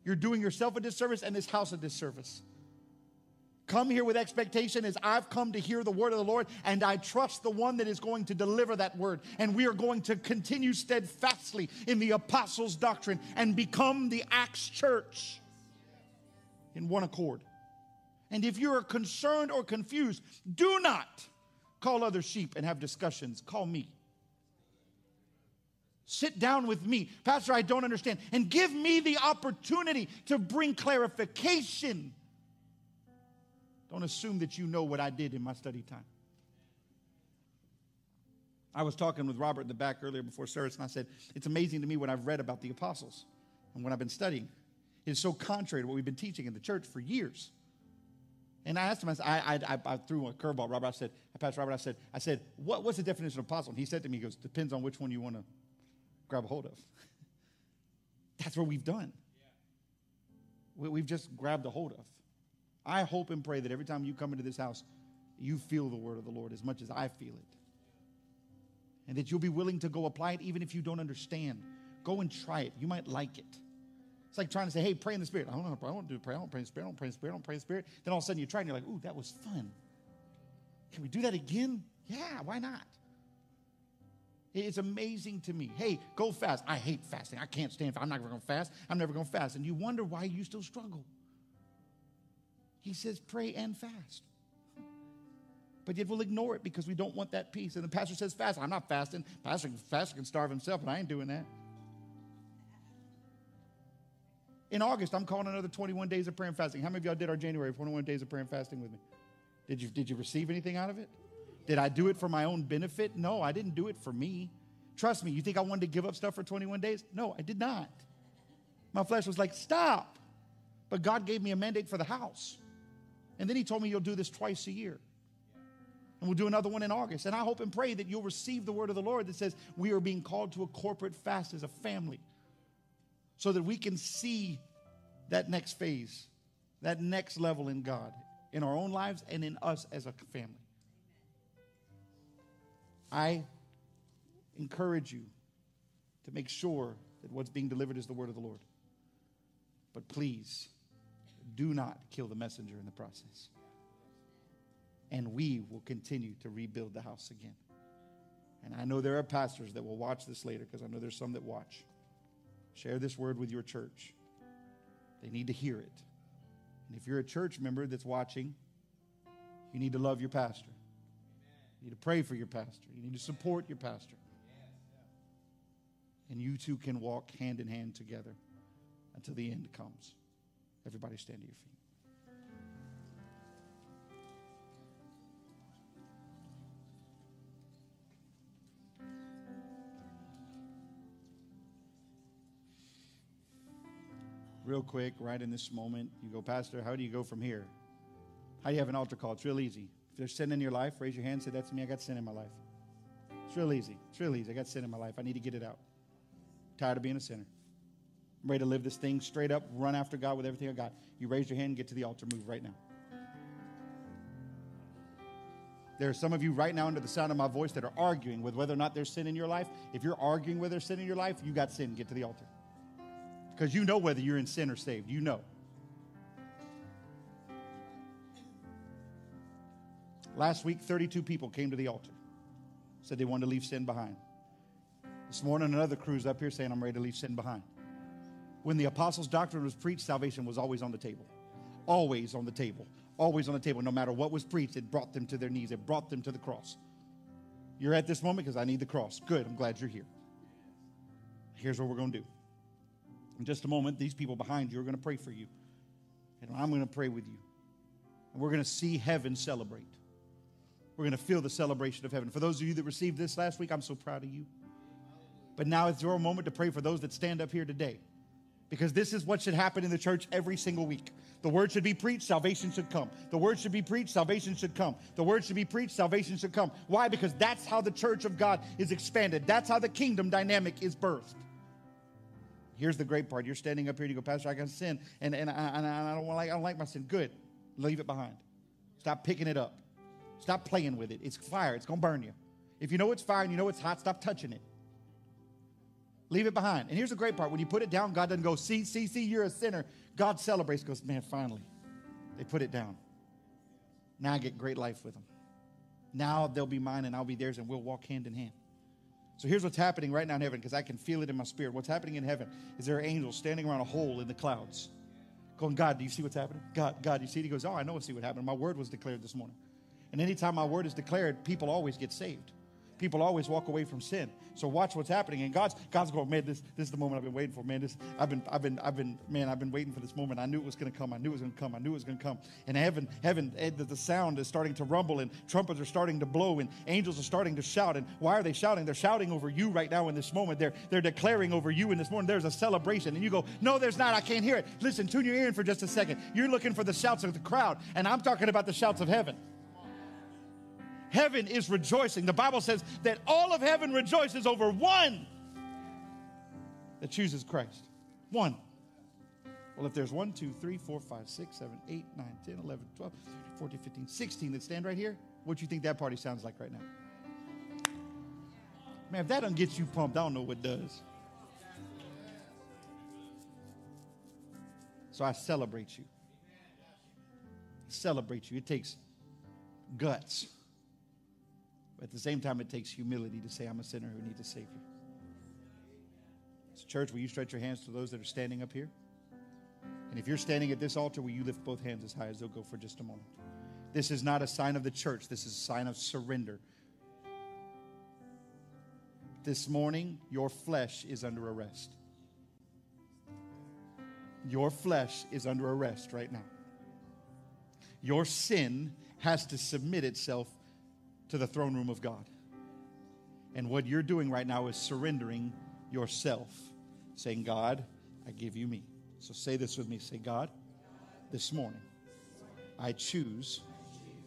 You're doing yourself a disservice and this house a disservice. Come here with expectation as I've come to hear the word of the Lord, and I trust the one that is going to deliver that word. And we are going to continue steadfastly in the apostles' doctrine and become the Acts church in one accord. And if you are concerned or confused, do not call other sheep and have discussions. Call me. Sit down with me. Pastor, I don't understand. And give me the opportunity to bring clarification. Don't assume that you know what I did in my study time. I was talking with Robert in the back earlier before service, and I said, it's amazing to me what I've read about the apostles and what I've been studying. It is so contrary to what we've been teaching in the church for years. And I asked him, I, said, I, I, I threw a curveball, Robert. I said, Pastor Robert, I said, I said, what, what's the definition of apostle? And he said to me, he goes, depends on which one you want to grab a hold of. That's what we've done. Yeah. We, we've just grabbed a hold of. I hope and pray that every time you come into this house, you feel the word of the Lord as much as I feel it. And that you'll be willing to go apply it even if you don't understand. Go and try it. You might like it. It's like trying to say, hey, pray in the Spirit. I don't know. I don't do prayer. I don't pray in the Spirit. I don't pray in the Spirit. I don't pray in the Spirit. Then all of a sudden you try and you're like, ooh, that was fun. Can we do that again? Yeah, why not? It's amazing to me. Hey, go fast. I hate fasting. I can't stand. I'm not going to fast. I'm never going to fast. And you wonder why you still struggle. He says pray and fast. But yet we'll ignore it because we don't want that peace. And the pastor says fast. I'm not fasting. Pastor can fast, can starve himself, and I ain't doing that. In August, I'm calling another twenty-one days of prayer and fasting. How many of y'all did our January twenty-one days of prayer and fasting with me? Did you, did you receive anything out of it? Did I do it for my own benefit? No, I didn't do it for me. Trust me, you think I wanted to give up stuff for twenty-one days? No, I did not. My flesh was like, stop. But God gave me a mandate for the house. And then he told me, you'll do this twice a year. And we'll do another one in August. And I hope and pray that you'll receive the word of the Lord that says we are being called to a corporate fast as a family so that we can see that next phase, that next level in God, in our own lives and in us as a family. I encourage you to make sure that what's being delivered is the word of the Lord. But please, do not kill the messenger in the process. And we will continue to rebuild the house again. And I know there are pastors that will watch this later, because I know there's some that watch. Share this word with your church. They need to hear it. And if you're a church member that's watching, you need to love your pastor. You need to pray for your pastor. You need to support your pastor. And you two can walk hand in hand together until the end comes. Everybody stand to your feet. Real quick, right in this moment, you go, Pastor, how do you go from here? How do you have an altar call? It's real easy. If there's sin in your life, raise your hand, say, that's me, I got sin in my life. It's real easy. It's real easy. I got sin in my life. I need to get it out. I'm tired of being a sinner. I'm ready to live this thing straight up, run after God with everything I got. You raise your hand, get to the altar, move right now. There are some of you right now under the sound of my voice that are arguing with whether or not there's sin in your life. If you're arguing whether there's sin in your life, you got sin. Get to the altar. Because you know whether you're in sin or saved. You know. Last week, thirty-two people came to the altar. Said they wanted to leave sin behind. This morning, another crew's up here saying, I'm ready to leave sin behind. When the apostles' doctrine was preached, salvation was always on the table. Always on the table. Always on the table. No matter what was preached, it brought them to their knees. It brought them to the cross. You're at this moment because I need the cross. Good. I'm glad you're here. Here's what we're going to do. In just a moment, these people behind you are going to pray for you. And I'm going to pray with you. And we're going to see heaven celebrate. We're going to feel the celebration of heaven. For those of you that received this last week, I'm so proud of you. But now it's your moment to pray for those that stand up here today. Because this is what should happen in the church every single week. The word should be preached, salvation should come. The word should be preached, salvation should come. The word should be preached, salvation should come. Why? Because that's how the church of God is expanded. That's how the kingdom dynamic is birthed. Here's the great part. You're standing up here and you go, Pastor, I got sin, and, and, I, and I, don't like, I don't like my sin. Good. Leave it behind. Stop picking it up. Stop playing with it. It's fire. It's going to burn you. If you know it's fire and you know it's hot, stop touching it. Leave it behind. And here's the great part. When you put it down, God doesn't go, see, see, see, you're a sinner. God celebrates. He goes, man, finally, they put it down. Now I get great life with them. Now they'll be mine and I'll be theirs and we'll walk hand in hand. So here's what's happening right now in heaven, because I can feel it in my spirit. What's happening in heaven is there are angels standing around a hole in the clouds going, God, do you see what's happening? God, God, do you see it? He goes, oh, I know I see what happened. My word was declared this morning. And anytime my word is declared, people always get saved. People always walk away from sin. So watch what's happening. And God's God's going, man, this this is the moment I've been waiting for. Man, this I've been I've been I've been man, I've been waiting for this moment. I knew it was going to come. I knew it was going to come. I knew it was going to come. And heaven, heaven, the sound is starting to rumble, and trumpets are starting to blow, and angels are starting to shout. And why are they shouting? They're shouting over you right now in this moment. They're they're declaring over you in this moment. There's a celebration. And you go, no, there's not. I can't hear it. Listen, tune your ear in for just a second. You're looking for the shouts of the crowd, and I'm talking about the shouts of heaven. Heaven is rejoicing. The Bible says that all of heaven rejoices over one that chooses Christ. One. Well, if there's one, two, three, four, five, six, seven, eight, nine, ten, eleven, twelve, fourteen, fifteen, sixteen that stand right here, what do you think that party sounds like right now? Man, if that doesn't get you pumped, I don't know what does. So I celebrate you. I celebrate you. It takes guts. At the same time, it takes humility to say, I'm a sinner who needs a Savior. So church, will you stretch your hands to those that are standing up here? And if you're standing at this altar, will you lift both hands as high as they'll go for just a moment? This is not a sign of the church. This is a sign of surrender. This morning, your flesh is under arrest. Your flesh is under arrest right now. Your sin has to submit itself to the throne room of God. And what you're doing right now is surrendering yourself, saying, God, I give you me. So say this with me. Say, God, this morning, I choose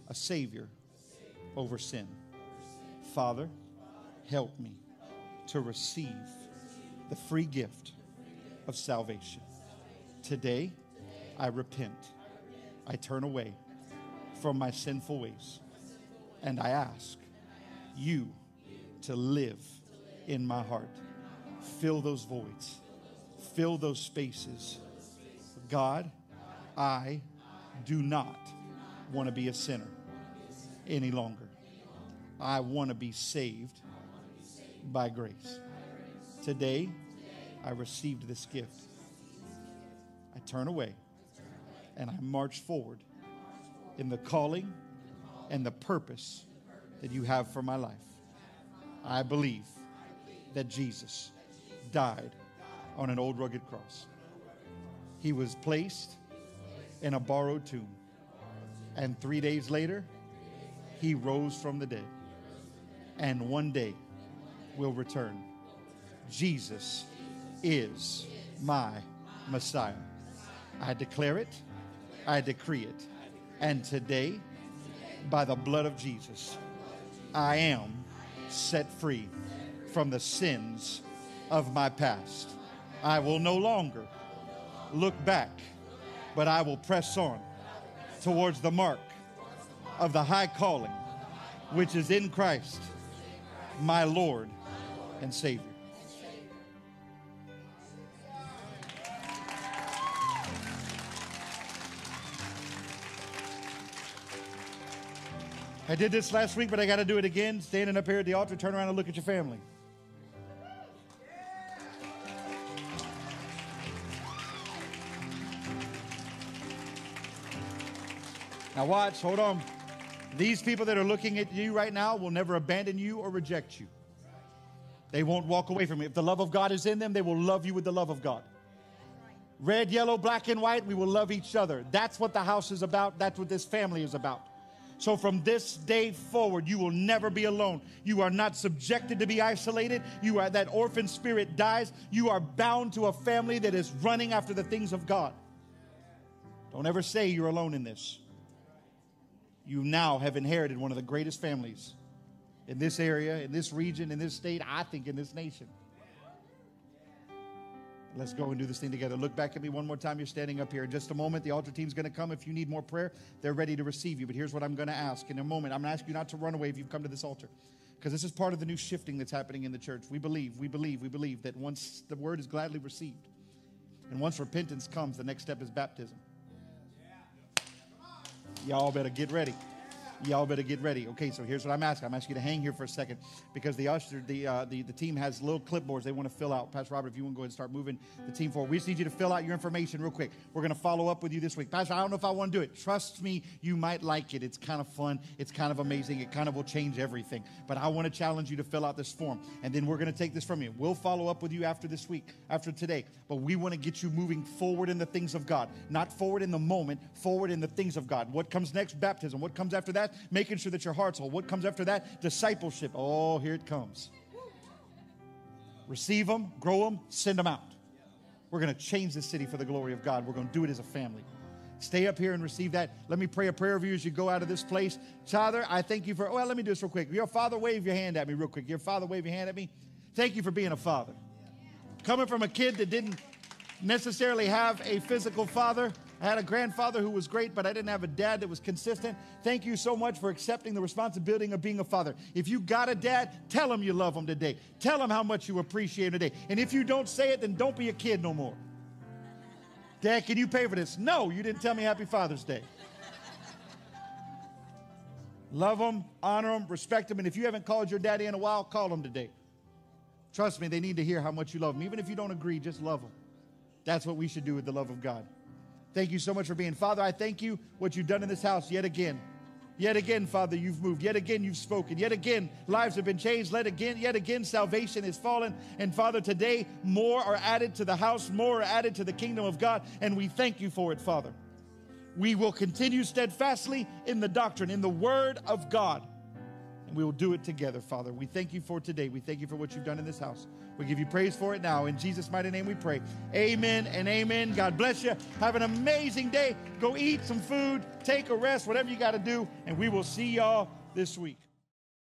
a Savior over sin. Father, help me to receive the free gift of salvation. Today, I repent. I turn away from my sinful ways. And I ask you to live in my heart. Fill those voids. Fill those spaces. God, I do not want to be a sinner any longer. I want to be saved by grace. Today, I received this gift. I turn away and I march forward in the calling and the purpose that you have for my life. I believe that Jesus died on an old rugged cross. He was placed in a borrowed tomb. And three days later, he rose from the dead. And one day will return. Jesus is my Messiah. I declare it. I decree it. And today, by the blood of Jesus, I am set free from the sins of my past. I will no longer look back, but I will press on towards the mark of the high calling, which is in Christ, my Lord and Savior. I did this last week, but I got to do it again. Standing up here at the altar, turn around and look at your family. Now watch, hold on. These people that are looking at you right now will never abandon you or reject you. They won't walk away from you. If the love of God is in them, they will love you with the love of God. Red, yellow, black, and white, we will love each other. That's what the house is about. That's what this family is about. So from this day forward, you will never be alone. You are not subjected to be isolated. You are, that orphan spirit dies. You are bound to a family that is running after the things of God. Don't ever say you're alone in this. You now have inherited one of the greatest families in this area, in this region, in this state, I think in this nation. Let's go and do this thing together. Look back at me one more time. You're standing up here. In just a moment, the altar team's going to come. If you need more prayer, they're ready to receive you. But here's what I'm going to ask. In a moment, I'm going to ask you not to run away if you've come to this altar, because this is part of the new shifting that's happening in the church. We believe, we believe, we believe that once the word is gladly received and once repentance comes, the next step is baptism. Y'all better get ready. Y'all better get ready. Okay, so here's what I'm asking. I'm asking you to hang here for a second, because the usher, the, uh, the, the team has little clipboards they want to fill out. Pastor Robert, if you want to go ahead and start moving the team forward. We just need you to fill out your information real quick. We're going to follow up with you this week. Pastor, I don't know if I want to do it. Trust me, you might like it. It's kind of fun. It's kind of amazing. It kind of will change everything. But I want to challenge you to fill out this form, and then we're going to take this from you. We'll follow up with you after this week, after today. But we want to get you moving forward in the things of God. Not forward in the moment, forward in the things of God. What comes next? Baptism. What comes after that? Making sure that your heart's whole. What comes after that? Discipleship. Oh, here it comes. Receive them, grow them, send them out. We're going to change this city for the glory of God. We're going to do it as a family. Stay up here and receive that. Let me pray a prayer over you as you go out of this place. Father, I thank you for, well, let me do this real quick. Your Father, wave your hand at me real quick. Your Father, wave your hand at me. Thank you for being a father. Coming from a kid that didn't necessarily have a physical father. I had a grandfather who was great, but I didn't have a dad that was consistent. Thank you so much for accepting the responsibility of being a father. If you got a dad, tell him you love him today. Tell him how much you appreciate him today. And if you don't say it, then don't be a kid no more. Dad, can you pay for this? No, you didn't tell me Happy Father's Day. Love him, honor him, respect him. And if you haven't called your daddy in a while, call him today. Trust me, they need to hear how much you love him. Even if you don't agree, just love him. That's what we should do with the love of God. Thank you so much for being. Father, I thank you what you've done in this house yet again. Yet again, Father, you've moved. Yet again, you've spoken. Yet again, lives have been changed. Yet again, yet again, salvation has fallen. And Father, today, more are added to the house, more are added to the kingdom of God. And we thank you for it, Father. We will continue steadfastly in the doctrine, in the word of God. We will do it together, Father. We thank you for today. We thank you for what you've done in this house. We give you praise for it now. In Jesus' mighty name we pray. Amen and amen. God bless you. Have an amazing day. Go eat some food. Take a rest, whatever you got to do. And we will see y'all this week.